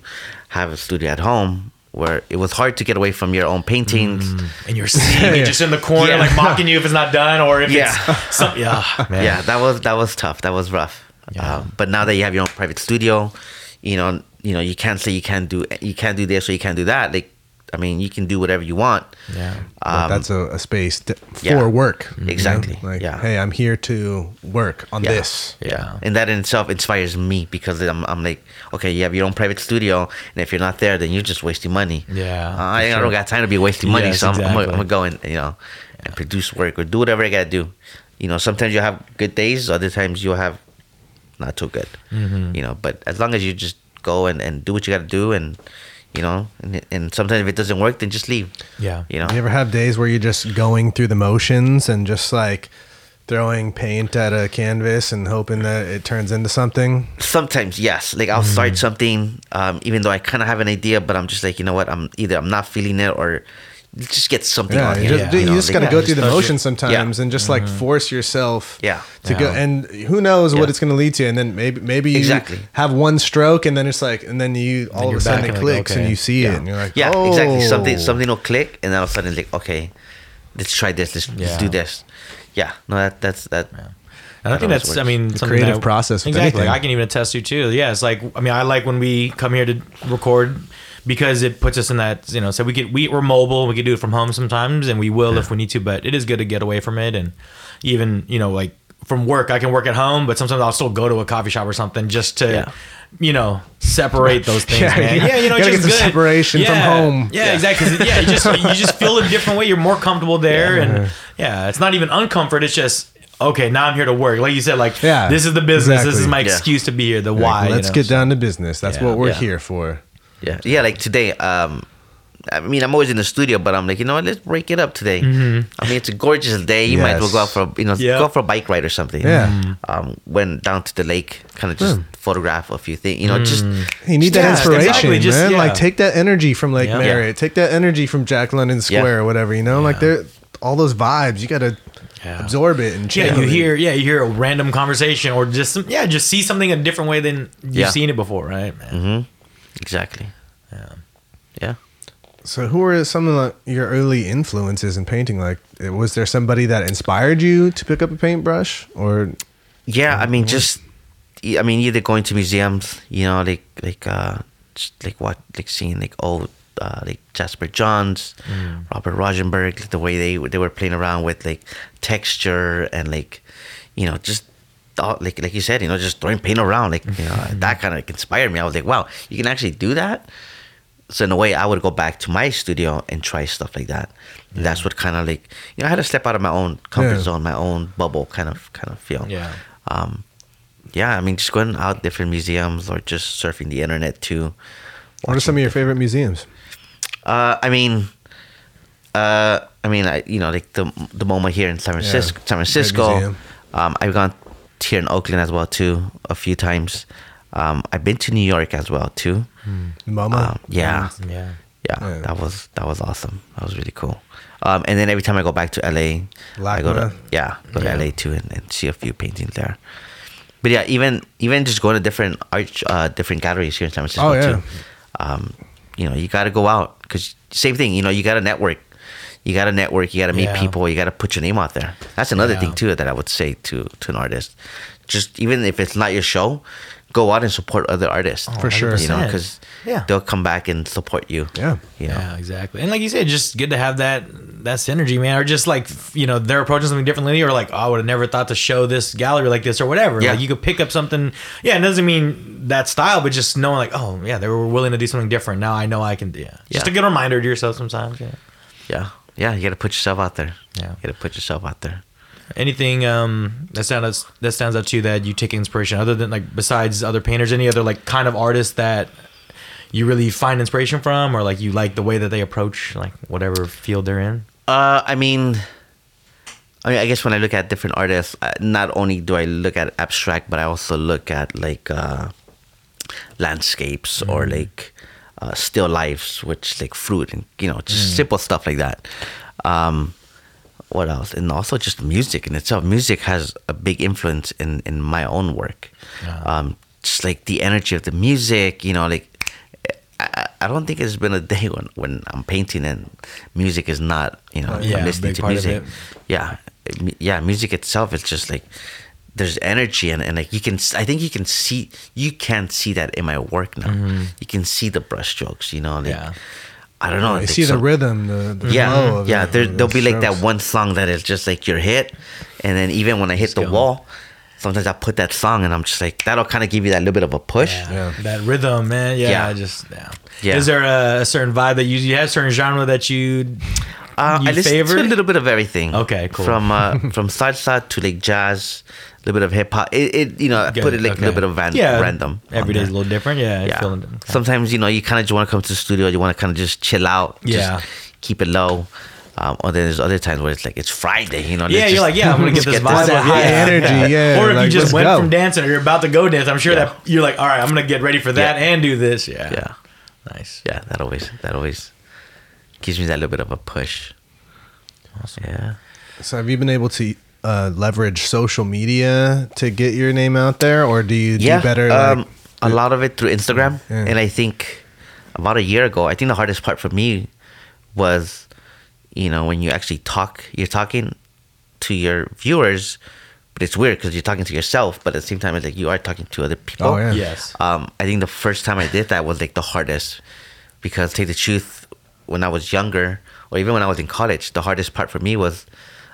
have a studio at home. Where it was hard to get away from your own paintings, mm. and you're seeing it yeah. just in the corner, yeah. like mocking you if it's not done or if yeah. it's something. Yeah, man. yeah, that was that was tough. That was rough. Yeah. Um, but now that you have your own private studio, you know, you know, you can't say you can't do you can't do this or you can't do that. Like I mean, you can do whatever you want. Yeah, um, that's a, a space to, for yeah, work. Exactly. You know? Like, yeah. Hey, I'm here to work on yeah. this. Yeah, and that in itself inspires me because I'm, I'm like, okay, you have your own private studio, and if you're not there, then you're just wasting money. Yeah, uh, I, sure. I don't got time to be wasting money, yes, so I'm, exactly. I'm, I'm gonna go and you know, yeah. and produce work or do whatever I gotta do. You know, sometimes you'll have good days, other times you'll have not too good. Mm-hmm. You know, but as long as you just go and, and do what you gotta do and. You know, and, and sometimes if it doesn't work, then just leave. Yeah. You know, you ever have days where you're just going through the motions and just like throwing paint at a canvas and hoping that it turns into something? Sometimes, yes. Like I'll mm-hmm. start something, um, even though I kind of have an idea, but I'm just like, you know what? I'm either I'm not feeling it or just get something yeah, on here. Just, yeah. You, you know, just like, gotta yeah, go through the motion sometimes yeah. and just mm-hmm. like force yourself yeah. to yeah. go. And who knows yeah. what it's gonna lead to? And then maybe maybe you exactly. have one stroke and then it's like and then you all of a sudden it clicks like, okay. and you see yeah. it and you're like yeah oh. exactly something something will click and then all of a sudden it's like okay let's try this let's, yeah. let's do this yeah no that that's that. Yeah. And I think that's, works. I mean, the creative that, process. Exactly. I can even attest to too. Yeah. It's like, I mean, I like when we come here to record because it puts us in that, you know, so we get, we, we're mobile, we can do it from home sometimes and we will yeah. if we need to, but it is good to get away from it. And even, you know, like from work, I can work at home, but sometimes I'll still go to a coffee shop or something just to, yeah. you know, separate those things, yeah, man. Yeah, yeah you know, it's just good. Separation yeah, from home. Yeah, yeah. exactly. Yeah. You just, you just feel a different way. You're more comfortable there. Yeah. And yeah, it's not even uncomfort. It's just, okay, now I'm here to work. Like you said, like, yeah, this is the business. Exactly. This is my excuse yeah. to be here. The why. Like, let's you know, get so. down to business. That's yeah, what we're yeah. here for. Yeah. Yeah. Like today, um, I mean, I'm always in the studio, but I'm like, you know what? Let's break it up today. Mm-hmm. I mean, it's a gorgeous day. You yes. might as well go out for a, you know, yeah. go for a bike ride or something. Yeah. Mm-hmm. Um, went down to the lake, kind of just mm. photograph a few things. You know, mm. just you need just, that yeah, inspiration, exactly. just, man. Yeah. Like, take that energy from Lake yeah. Merritt. Yeah. Take that energy from Jack London Square, yeah. or whatever. You know, yeah. like they're all those vibes. You gotta. Yeah. absorb it and yeah you it. hear yeah you hear a random conversation or just some, yeah just see something a different way than you've yeah. seen it before, right, man? Mm-hmm. Exactly. Yeah. Yeah. So who are some of the, your early influences in painting? Like, was there somebody that inspired you to pick up a paintbrush or yeah I mean just I mean either going to museums, you know, like like uh just like what like seeing like old Uh, like Jasper Johns, mm. Robert Rauschenberg, like the way they they were playing around with like texture and like, you know, just all, like like you said, you know, just throwing paint around, like, you know, that kind of like, inspired me. I was like, wow, you can actually do that. So in a way, I would go back to my studio and try stuff like that. Yeah. That's what kind of like, you know, I had to step out of my own comfort yeah. zone, my own bubble, kind of kind of feel. Yeah. Um, yeah. I mean, just going out different museums or just surfing the internet too. What are some of your favorite museums? Uh, I mean, uh, I mean, I you know, like the the MoMA here in San Francisco. Yeah, San Francisco. Um, I've gone here in Oakland as well too a few times. Um, I've been to New York as well too. Mm. MoMA. Um, yeah. Yeah. yeah, yeah, That was that was awesome. That was really cool. Um, and then every time I go back to L A, Lacma. I go to yeah, go to yeah. L A too and, and see a few paintings there. But yeah, even even just going to different art, uh, different galleries here in San Francisco oh, yeah. too. Um, you know, you got to go out because same thing, you know, you got to network, you got to network, you got to meet yeah. people, you got to put your name out there. That's another yeah. thing too, that I would say to, to an artist, just even if it's not your show, go out and support other artists oh, for one hundred percent. Sure. You know, cause yeah. they'll come back and support you. Yeah. You know? Yeah, exactly. And like you said, just good to have that, that synergy, man. Or just like, you know, they're approaching something differently or like, oh, I would have never thought to show this gallery like this or whatever. Yeah. Like you could pick up something. Yeah. It doesn't mean that style, but just knowing like, oh yeah, they were willing to do something different. Now I know I can do yeah. yeah. Just a good reminder to yourself sometimes. Yeah. Yeah. Yeah. You got to put yourself out there. Yeah. You got to put yourself out there. Anything um, that stands out, that stands out to you that you take inspiration other than like besides other painters, any other like kind of artists that you really find inspiration from, or like you like the way that they approach like whatever field they're in? Uh, I mean, I mean, I guess when I look at different artists, not only do I look at abstract, but I also look at like uh, landscapes mm-hmm. or like uh, still lifes, which like fruit and you know just mm. simple stuff like that. Um, What else? And also just music in itself. Music has a big influence in, in my own work. Yeah. Um, just like the energy of the music, you know, like I, I don't think there's been a day when, when I'm painting and music is not, you know, yeah, I'm listening to music. Yeah. Yeah. Music itself is just like there's energy and, and like you can, I think you can see, you can see that in my work now. Mm-hmm. You can see the brush strokes, you know, like, yeah. I don't know. You see the so. rhythm, the, the yeah, flow of yeah. it. There, there'll be like that one song that is just like your hit, and then even when I hit Skill. the wall, sometimes I put that song, and I'm just like, that'll kind of give you that little bit of a push. Yeah, yeah. That rhythm, man. Yeah, yeah. I just yeah. yeah. Is there a, a certain vibe that you you have? A certain genre that you uh, you I listen favor? To a little bit of everything. Okay, cool. From uh, from salsa to like jazz. A little bit of hip hop. It, it, you know, I put it like okay. a little bit of van- yeah. random. Every day's a little different. Yeah. yeah. Feeling different. Sometimes, you know, you kind of just want to come to the studio. You want to kind of just chill out. Yeah. Just keep it low. Um, or then there's other times where it's like, it's Friday, you know. Yeah, you're just, like, yeah, I'm going to get this vibe. That high yeah. energy, yeah. yeah. Or if like, you just went go. from dancing or you're about to go dance, I'm sure yeah. that you're like, all right, I'm going to get ready for that yeah. and do this. Yeah. Yeah. Nice. Yeah, that always, that always gives me that little bit of a push. Awesome. Yeah. So have you been able to... Uh, leverage social media to get your name out there, or do you yeah, do better? Like, um, a lot of it through Instagram, yeah. and I think about a year ago, I think the hardest part for me was, you know, when you actually talk, you're talking to your viewers, but it's weird because you're talking to yourself, but at the same time, it's like you are talking to other people. Oh, yeah. Yes. Um, I think the first time I did that was like the hardest, because take the truth, when I was younger, or even when I was in college, the hardest part for me was.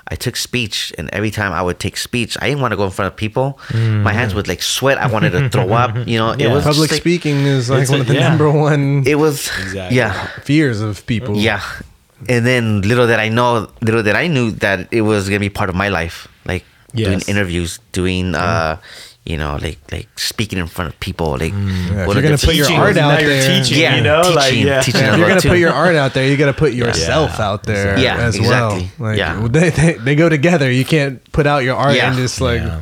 I took speech, and every time I would take speech, I didn't want to go in front of people. Mm. My hands would like sweat. I wanted to throw up. You know, yeah. it was public like, speaking is like one a, of the yeah. number one. It was exactly. yeah fears of people. Yeah, and then little that I know, little that I knew that it was gonna be part of my life, like yes. doing interviews, doing. Yeah. Uh, You know, like like speaking in front of people, like yeah, what if you're gonna put your art out there. Teaching, yeah, you know, teaching, like yeah. teaching. If you're gonna put your art out there, you gotta put yourself yeah. out there, yeah, as exactly. well. Like yeah. they, they they go together. You can't put out your art yeah. and just like yeah.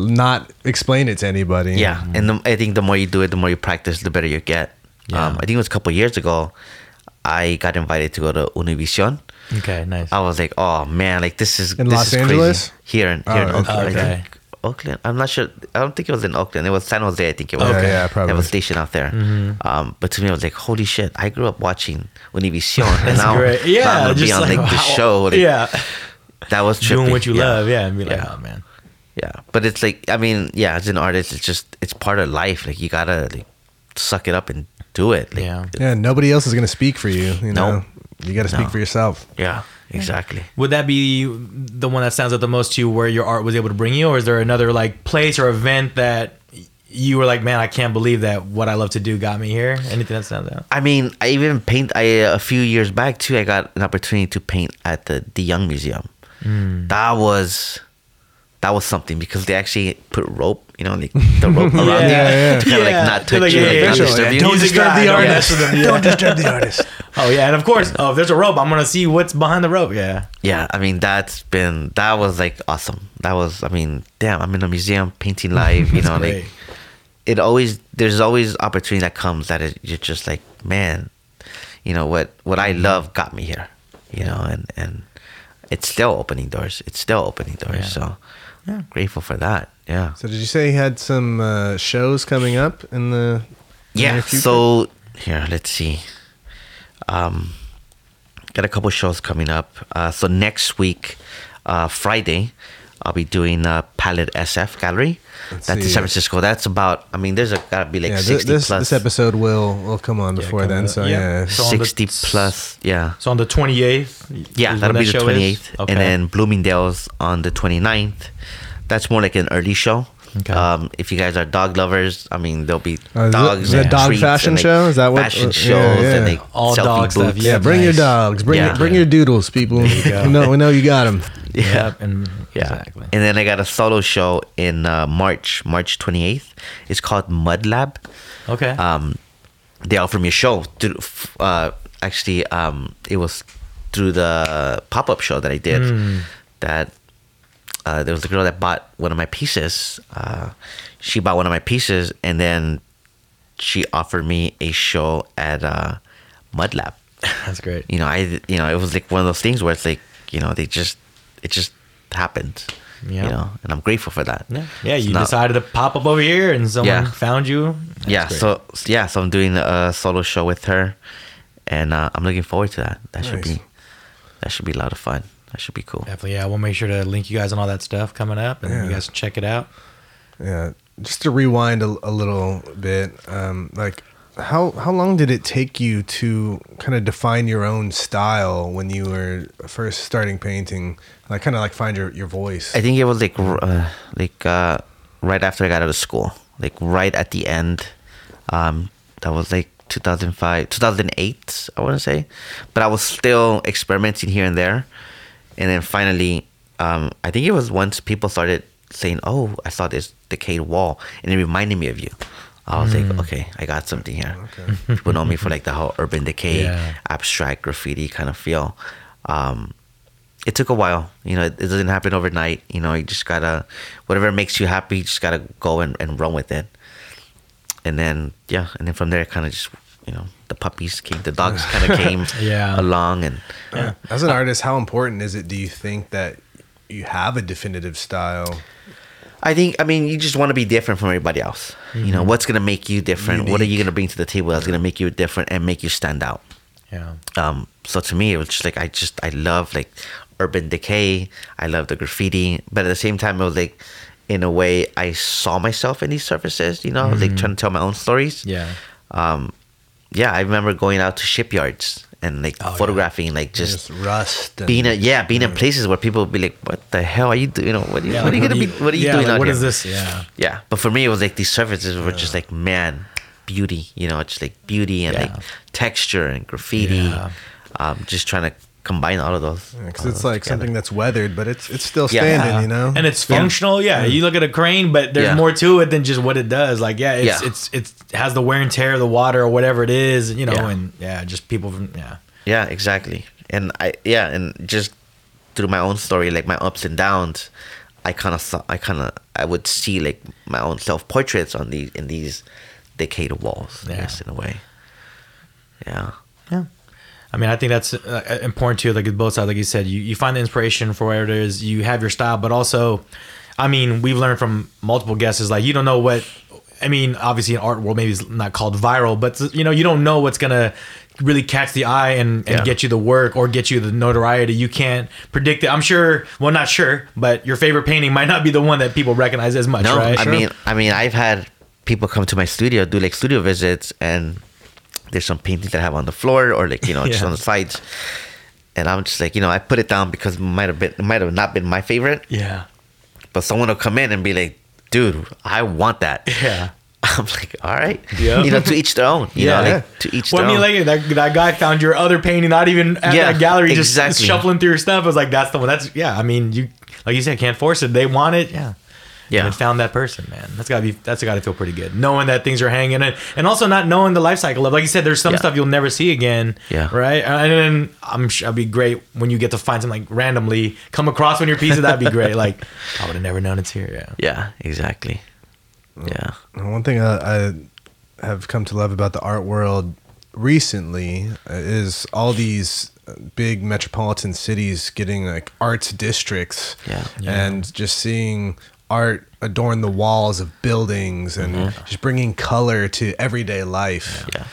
not explain it to anybody. Yeah, mm-hmm. and the, I think the more you do it, the more you practice, the better you get. Yeah. Um, I think it was a couple of years ago, I got invited to go to Univision. Okay, nice. I was like, oh man, like this is in this Los is Angeles crazy. here in here oh, in Oakland. Okay. I think. Oakland? I'm not sure. I don't think it was in Oakland. It was San Jose, I think it was. Okay, yeah, probably. There was a station out there. Mm-hmm. Um, but to me, I was like, holy shit, I grew up watching Univision. And now, great. Yeah, now I'm going to be on like, like the show. Like, yeah. That was trippy. Doing what you yeah. love, yeah. And be like, yeah. oh, man. Yeah. But it's like, I mean, yeah, as an artist, it's just, it's part of life. Like, you got to like, suck it up and do it. Like, yeah. yeah, nobody else is going to speak for you. You know, nope. you got to speak no. for yourself. Yeah. Exactly. Would that be the one that stands out the most to you, where your art was able to bring you, or is there another like place or event that you were like, man, I can't believe that what I love to do got me here? Anything that stands out? I mean, I even paint. I a few years back too, I got an opportunity to paint at the de Young Museum. Mm. That was that was something, because they actually put rope. You know, like the rope around yeah, you, yeah. to kind of yeah. like not touch like, you, yeah, like yeah, not sure. disturb you. Don't disturb the artist. Yeah. Don't disturb the artist. Oh yeah, and of course, oh, if there's a rope, I'm gonna see what's behind the rope. Yeah. Yeah, I mean that's been that was like awesome. That was, I mean, damn, I'm in a museum painting live. You know, great. Like it always there's always opportunity that comes that it, you're just like, man, you know what what I love got me here. You know, and and it's still opening doors. It's still opening doors. Yeah. So yeah, grateful for that. Yeah. So did you say you had some uh, shows coming up in the in yeah? So here, let's see. Um, got a couple shows coming up. Uh, so next week, uh, Friday, I'll be doing a Palette S F gallery. Let's That's see. in San Francisco. That's about. I mean, there's a, gotta be like yeah, sixty this, plus. This episode will will come on before yeah, then. Up. So yeah, yeah. So sixty the, plus. Yeah. So on the twenty-eighth. Yeah, that'll be that the twenty-eighth, okay. and then Bloomingdale's on the twenty-ninth. That's more like an early show. Okay. Um, if you guys are dog lovers, I mean, there'll be uh, dogs. Is it a dog fashion like show? Is that what? Fashion uh, shows yeah, yeah. and like all dog stuff. Yeah, bring nice. your dogs. Bring yeah. your, bring your doodles, people. We know we know you got them. Yeah, yep, and yeah. exactly. And then I got a solo show in uh, March, March twenty eighth. It's called Mud Lab. Okay. Um, they offered me a show. Through, uh, actually, um, it was through the pop up show that I did. Mm. That. Uh, there was a girl that bought one of my pieces. Uh, she bought one of my pieces, and then she offered me a show at uh, Mud Lab. That's great. You know, I you know it was like one of those things where it's like, you know, they just it just happened. Yeah. You know, and I'm grateful for that. Yeah, yeah you so now, decided to pop up over here, and someone yeah. found you. That's yeah. Great. So yeah, so I'm doing a solo show with her, and uh, I'm looking forward to that. That nice. should be that should be a lot of fun. That should be cool. Definitely, yeah. We'll make sure to link you guys on all that stuff coming up, and yeah. you guys can check it out. Yeah. Just to rewind a, a little bit, um, like how how long did it take you to kind of define your own style when you were first starting painting? Like, kind of like find your, your voice. I think it was like uh, like uh, right after I got out of school, like right at the end. Um, that was like two thousand five, two thousand eight, I want to say. But I was still experimenting here and there, and then finally, um, I think it was once people started saying, "Oh, I saw this decayed wall," and it reminded me of you. I was mm. like, okay, I got something here. Okay. People know me for like the whole urban decay, yeah. abstract graffiti kind of feel. Um, it took a while. You know, it, it doesn't happen overnight. You know, you just gotta, whatever makes you happy, you just gotta go and, and run with it. And then, yeah, and then from there, kind of just, you know, the puppies came, the dogs kind of came yeah. along. And yeah. As an artist, how important is it, do you think, that you have a definitive style? I think, I mean, you just want to be different from everybody else. Mm-hmm. You know, what's going to make you different? Unique. What are you going to bring to the table that's going to make you different and make you stand out? Yeah. Um. So to me, it was just like, I just, I love like urban decay. I love the graffiti. But at the same time, it was like, in a way, I saw myself in these surfaces, you know, mm-hmm. like trying to tell my own stories. Yeah. Um. Yeah, I remember going out to shipyards and like oh, photographing, yeah. like just, just rust. And being, a, yeah, being in places where people would be like, "What the hell are you doing? You know, what are you, yeah, what like, are you gonna you, be? What are you yeah, doing like, out what here? What is this?" Yeah, yeah. But for me, it was like these surfaces were yeah. just like, man, beauty. You know, just like beauty and yeah. like texture and graffiti. Yeah. Um, just trying to combine all of those. Because yeah, it's like together. Something that's weathered, but it's it's still standing. Yeah. You know, and it's functional. Yeah, yeah. yeah. You look at a crane, but there's yeah. more to it than just what it does. Like, yeah, it's yeah. it's it's it has the wear and tear of the water or whatever it is. You know, yeah. and yeah, just people from yeah. Yeah, exactly. And I, yeah, and just through my own story, like my ups and downs, I kind of saw, I kind of, I would see like my own self-portraits on these, in these decayed walls, yeah. I guess, in a way. Yeah. Yeah. I mean, I think that's uh, important too, like both sides, like you said, you, you find the inspiration for where it is, you have your style, but also, I mean, we've learned from multiple guests, like you don't know what, I mean, obviously in art world, maybe it's not called viral, but you know, you don't know what's going to really catch the eye and, and yeah. get you the work or get you the notoriety. You can't predict it. I'm sure, well, not sure, but your favorite painting might not be the one that people recognize as much, no, right? I sure. mean, I mean, I've had people come to my studio, do like studio visits, and there's some paintings that I have on the floor or like, you know, yeah. just on the sides. And I'm just like, you know, I put it down because it might have been, it might have not been my favorite. Yeah. But someone will come in and be like, "Dude, I want that." Yeah. I'm like, all right, yeah. you know, to each their own. You yeah, know, like, to each well, their own. Well, I mean, like, that, that guy found your other painting, not even at yeah, that gallery, just, exactly. just shuffling through your stuff. I was like, that's the one. That's yeah. I mean, you like you said, can't force it. They want it. Yeah, yeah. And found that person, man. That's gotta be. That's gotta feel pretty good, knowing that things are hanging, and and also not knowing the life cycle of, like you said, there's some yeah. stuff you'll never see again. Yeah. Right. And then I'm sure it'd be great when you get to find something like randomly come across on your piece. That'd be great. Like I would have never known it's here. Yeah. Yeah. Exactly. Yeah. One thing I, I have come to love about the art world recently is all these big metropolitan cities getting like arts districts yeah. Yeah. and just seeing art adorn the walls of buildings and mm-hmm. just bringing color to everyday life. Yeah. yeah.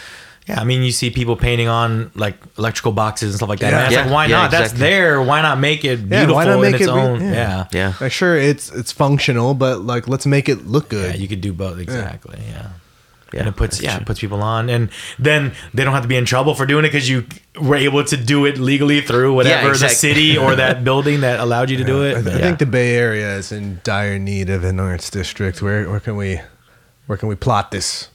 Yeah, I mean, you see people painting on like electrical boxes and stuff like that. Yeah. It's yeah. like, why yeah, not? Exactly. That's there. Why not make it beautiful yeah, why not make in its it, own? Yeah. yeah. yeah. Like, sure, it's it's functional, but like, let's make it look good. Yeah, you could do both. Exactly. Yeah. yeah. yeah. And it puts, yeah, it puts people on. And then they don't have to be in trouble for doing it because you were able to do it legally through whatever yeah, exactly. the city or that building that allowed you to yeah. do it. I, th- I yeah. think the Bay Area is in dire need of an arts district. Where, where can we, where can we plot this?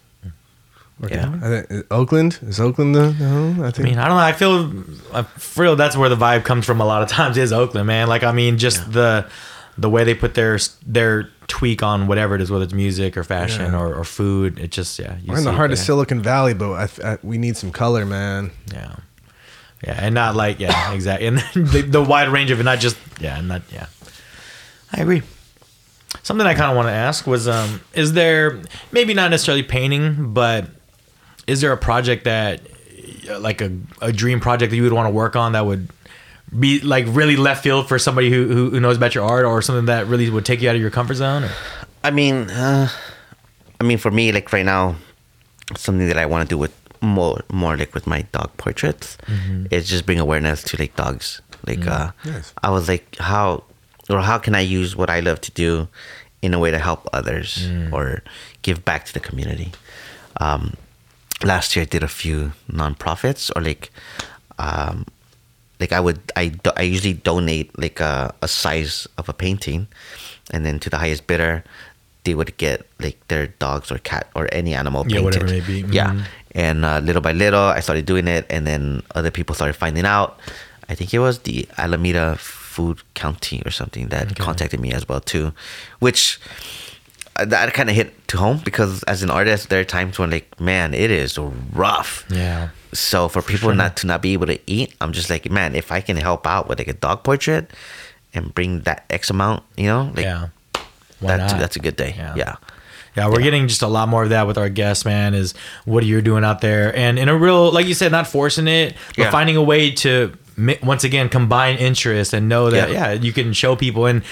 Okay. Yeah, I think, Oakland is Oakland the home. I think. I mean, I don't know. I feel, I feel that's where the vibe comes from. A lot of times is Oakland, man. Like, I mean, just yeah. the the way they put their their tweak on whatever it is, whether it's music or fashion yeah. or, or food. It just yeah. You We're in the heart of Silicon Valley, but I, I, we need some color, man. Yeah, yeah, and not like yeah, exactly, and the, the wide range of it, not just yeah, not yeah. I agree. Something I kind of want to ask was, um, is there maybe not necessarily painting, but is there a project that, like a, a dream project that you would want to work on that would be like really left field for somebody who who knows about your art, or something that really would take you out of your comfort zone? Or? I mean, uh, I mean for me, like right now, something that I want to do with more more like with my dog portraits mm-hmm. is just bring awareness to like dogs. Like mm-hmm. uh, yes. I was like, how or how can I use what I love to do in a way to help others mm. or give back to the community? Um, last year I did a few nonprofits, or like, um, like I would, I, do, I usually donate like a, a size of a painting, and then to the highest bidder, they would get like their dogs or cat or any animal painted. Yeah, whatever it may be. Mm-hmm. Yeah. And uh, little by little, I started doing it, and then other people started finding out. I think it was the Alameda Food County or something that okay. contacted me as well too, which that kind of hit to home, because as an artist, there are times when like, man, it is rough. Yeah. So for, for people sure. not to not be able to eat, I'm just like, man, if I can help out with like a dog portrait and bring that X amount, you know, like yeah. that's, that's a good day. Yeah. Yeah. Yeah, we're yeah. getting just a lot more of that with our guests, man, is what you're doing out there. And in a real, like you said, not forcing it, but yeah. finding a way to, once again, combine interests and know that, yeah. yeah, you can show people. And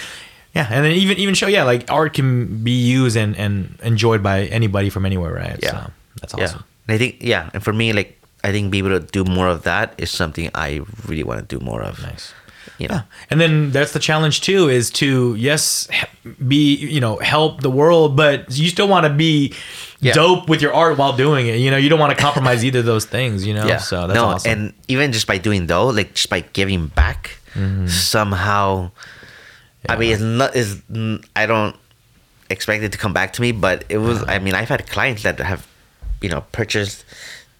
yeah, and then even even show, yeah, like art can be used and, and enjoyed by anybody from anywhere, right? Yeah. So that's awesome. Yeah. And I think, yeah, and for me, like, I think being able to do more of that is something I really want to do more of. Nice. You know? Yeah. And then that's the challenge too, is to, yes, be, you know, help the world, but you still want to be yeah. dope with your art while doing it. You know, you don't want to compromise either of those things, you know? Yeah. So that's no, awesome. And even just by doing though, like just by giving back mm-hmm. somehow, yeah. I mean, it's not, it's, I don't expect it to come back to me, but it was, uh-huh. I mean, I've had clients that have, you know, purchased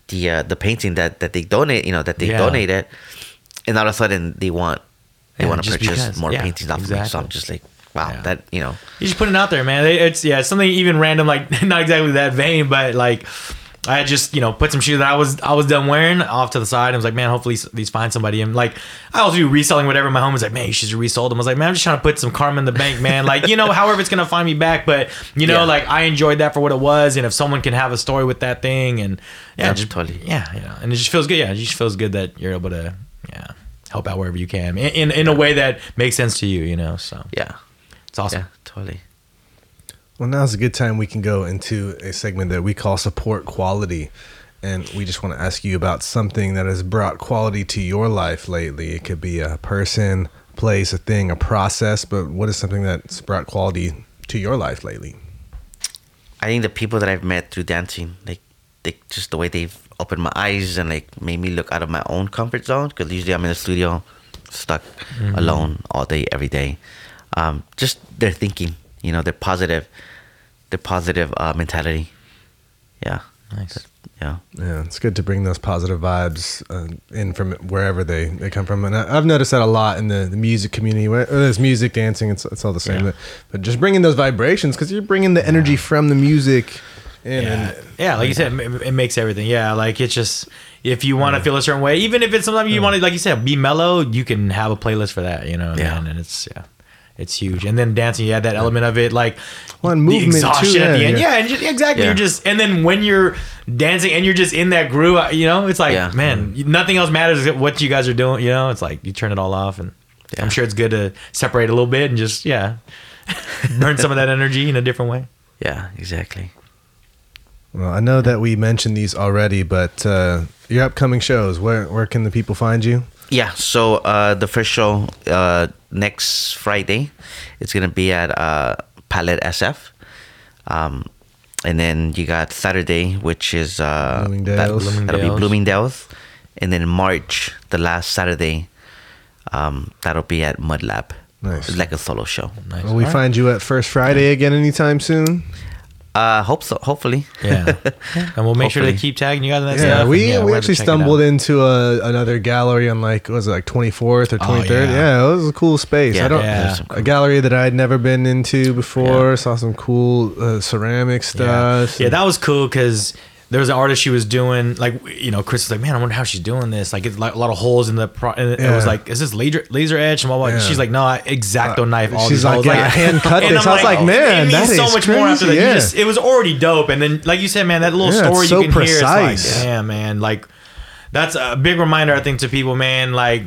the, uh, the painting that, that they donate, you know, that they yeah. donated, and all of a sudden they want, They yeah, want to purchase because. more yeah, paintings off exactly. of me, so I'm just like, wow, yeah. that, you know. You just put it out there, man. It's, yeah, it's something even random, like, not exactly that vain, but, like, I just, you know, put some shoes that I was I was done wearing off to the side. I was like, man, hopefully these find somebody. And, like, I also do reselling whatever. My home is like, man, you should resell them. I was like, man, I'm just trying to put some karma in the bank, man. Like, you know, however it's going to find me back. But, you know, yeah. like, I enjoyed that for what it was. And if someone can have a story with that thing. And, yeah, yeah just, totally. Yeah, you know, and it just feels good. Yeah, it just feels good that you're able to, yeah. help out wherever you can in in, in yeah. a way that makes sense to you, you know. So yeah, it's awesome. Yeah, totally. Well, now's a good time we can go into a segment that we call Support Quality, and we just want to ask you about something that has brought quality to your life lately. It could be a person, place, a thing, a process, but what is something that's brought quality to your life lately? I think the people that I've met through dancing, like they, just the way they've opened my eyes and like made me look out of my own comfort zone, because usually I'm in the studio stuck mm-hmm. alone all day every day. Um, just their thinking, you know, their positive their positive uh, mentality. Yeah. Nice. That, yeah. Yeah, it's good to bring those positive vibes uh, in from wherever they, they come from. And I, I've noticed that a lot in the, the music community, where there's music, dancing, it's, it's all the same. Yeah. But, but just bringing those vibrations, because you're bringing the energy yeah. from the music. Yeah, yeah. yeah, like you said, it makes everything. Yeah, like it's just, if you want to yeah. feel a certain way, even if it's something you yeah. want to, like you said, be mellow, you can have a playlist for that, you know. Yeah. Man? And it's, yeah, it's huge. And then dancing, you had that yeah. element of it, like well, movement the exhaustion too, yeah, at the end. Yeah, yeah and just, exactly. Yeah. You're just, and then when you're dancing and you're just in that groove, you know, it's like, yeah. man, mm-hmm. nothing else matters except what you guys are doing, you know. It's like you turn it all off, and yeah. I'm sure it's good to separate a little bit and just, yeah, burn some of that energy in a different way. Yeah, exactly. Well, I know that we mentioned these already, but uh, your upcoming shows, where where can the people find you? Yeah, so uh, the first show uh, next Friday, it's going to be at uh, Palette S F. Um, and then you got Saturday, which is... Uh, Bloomingdale's. That, Bloomingdale's. That'll be Bloomingdale's. And then March, the last Saturday, um, that'll be at Mud Lab. Nice. It's like a solo show. Nice. Will we right. find you at First Friday again anytime soon? Uh, hope so. Hopefully, yeah. And we'll make hopefully. sure to keep tagging you guys on that. Yeah, stuff. we yeah, we actually stumbled into a, another gallery on like what was it like twenty-fourth or twenty-third? Oh, yeah. yeah, it was a cool space. Yeah, I don't yeah. a gallery that I had never been into before. Yeah. Saw some cool uh, ceramic stuff. Yeah. yeah, that was cool because there was an artist she was doing, like, you know, Chris was like, man, I wonder how she's doing this. Like, it's like a lot of holes in the, pro- and yeah. it was like, is this laser, laser edge? And blah, blah. Yeah. She's like, no, I exacto uh, knife. All she's these like, holes. Yeah, like, I hand cut this. And I'm I was like, like man, it means that so is much crazy. More after that. Yeah. Just, it was already dope. And then, like you said, man, that little yeah, story so you can precise. Hear, it's like, damn, man, like, that's a big reminder, I think, to people, man. Like,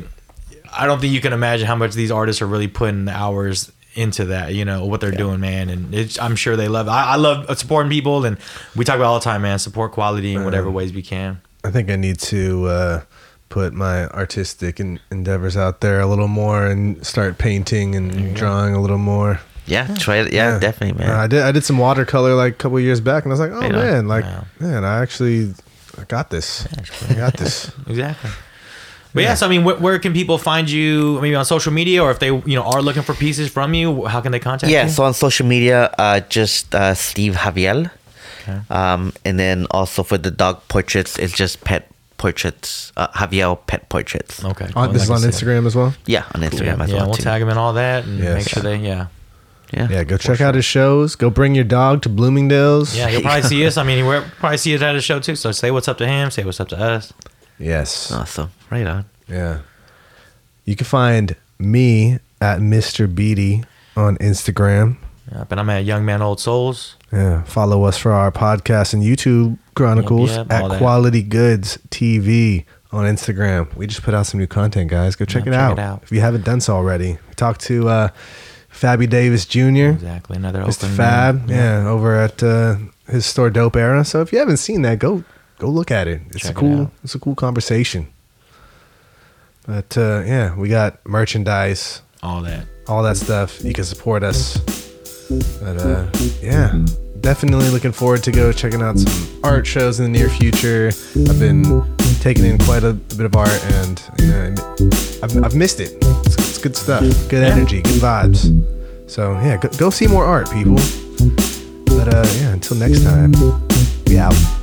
I don't think you can imagine how much these artists are really putting the hours into that, you know, what they're yeah. doing, man. And it's, I'm sure they love it. I, I love supporting people, and we talk about it all the time, man. Support quality in whatever um, ways we can. I think I need to uh put my artistic en- endeavors out there a little more and start painting and drawing go. a little more. Yeah, yeah. try it. Yeah, yeah, definitely, man. Uh, I did I did some watercolor like a couple of years back, and I was like, oh, man, like, wow. man, I actually I got this. I got this. Exactly. But yeah, yeah so I mean, wh- where can people find you? Maybe on social media, or if they, you know, are looking for pieces from you, how can they contact yeah, you? Yeah, so on social media, uh, just uh, Steve Javier. Okay. Um, and then also for the dog portraits, it's just pet portraits, uh, Javier pet portraits. Okay. On, this like is on Instagram as well? Yeah, on Instagram cool. as yeah, well. Yeah, we'll too. tag him in all that and yes. make sure they, yeah. Yeah, yeah. Go check sure. out his shows. Go bring your dog to Bloomingdale's. Yeah, you'll probably see us. I mean, we'll probably see us at his show too. So say what's up to him. Say what's up to us. Yes. Awesome. Right on. Yeah. You can find me at Mister Beatty on Instagram. Yep, and I'm at Young Man Old Souls. Yeah. Follow us for our podcast and YouTube chronicles yep, yep, at Quality Goods T V on Instagram. We just put out some new content, guys. Go check, yeah, it, check out. it out if you haven't done so already. We talked to. Uh, Fabby Davis Junior Exactly, another Mister Oakland Fab, yeah. yeah, over at uh, his store Dope Era. So if you haven't seen that, go go look at it. It's Check a cool, it it's a cool conversation. But uh, yeah, we got merchandise, all that, all that stuff. You can support us. But uh, yeah, definitely looking forward to go checking out some art shows in the near future. I've been taking in quite a, a bit of art, and you know, I've I've missed it. It's good stuff, good energy, good vibes. So yeah, go, go see more art, people. But uh yeah, until next time, we out.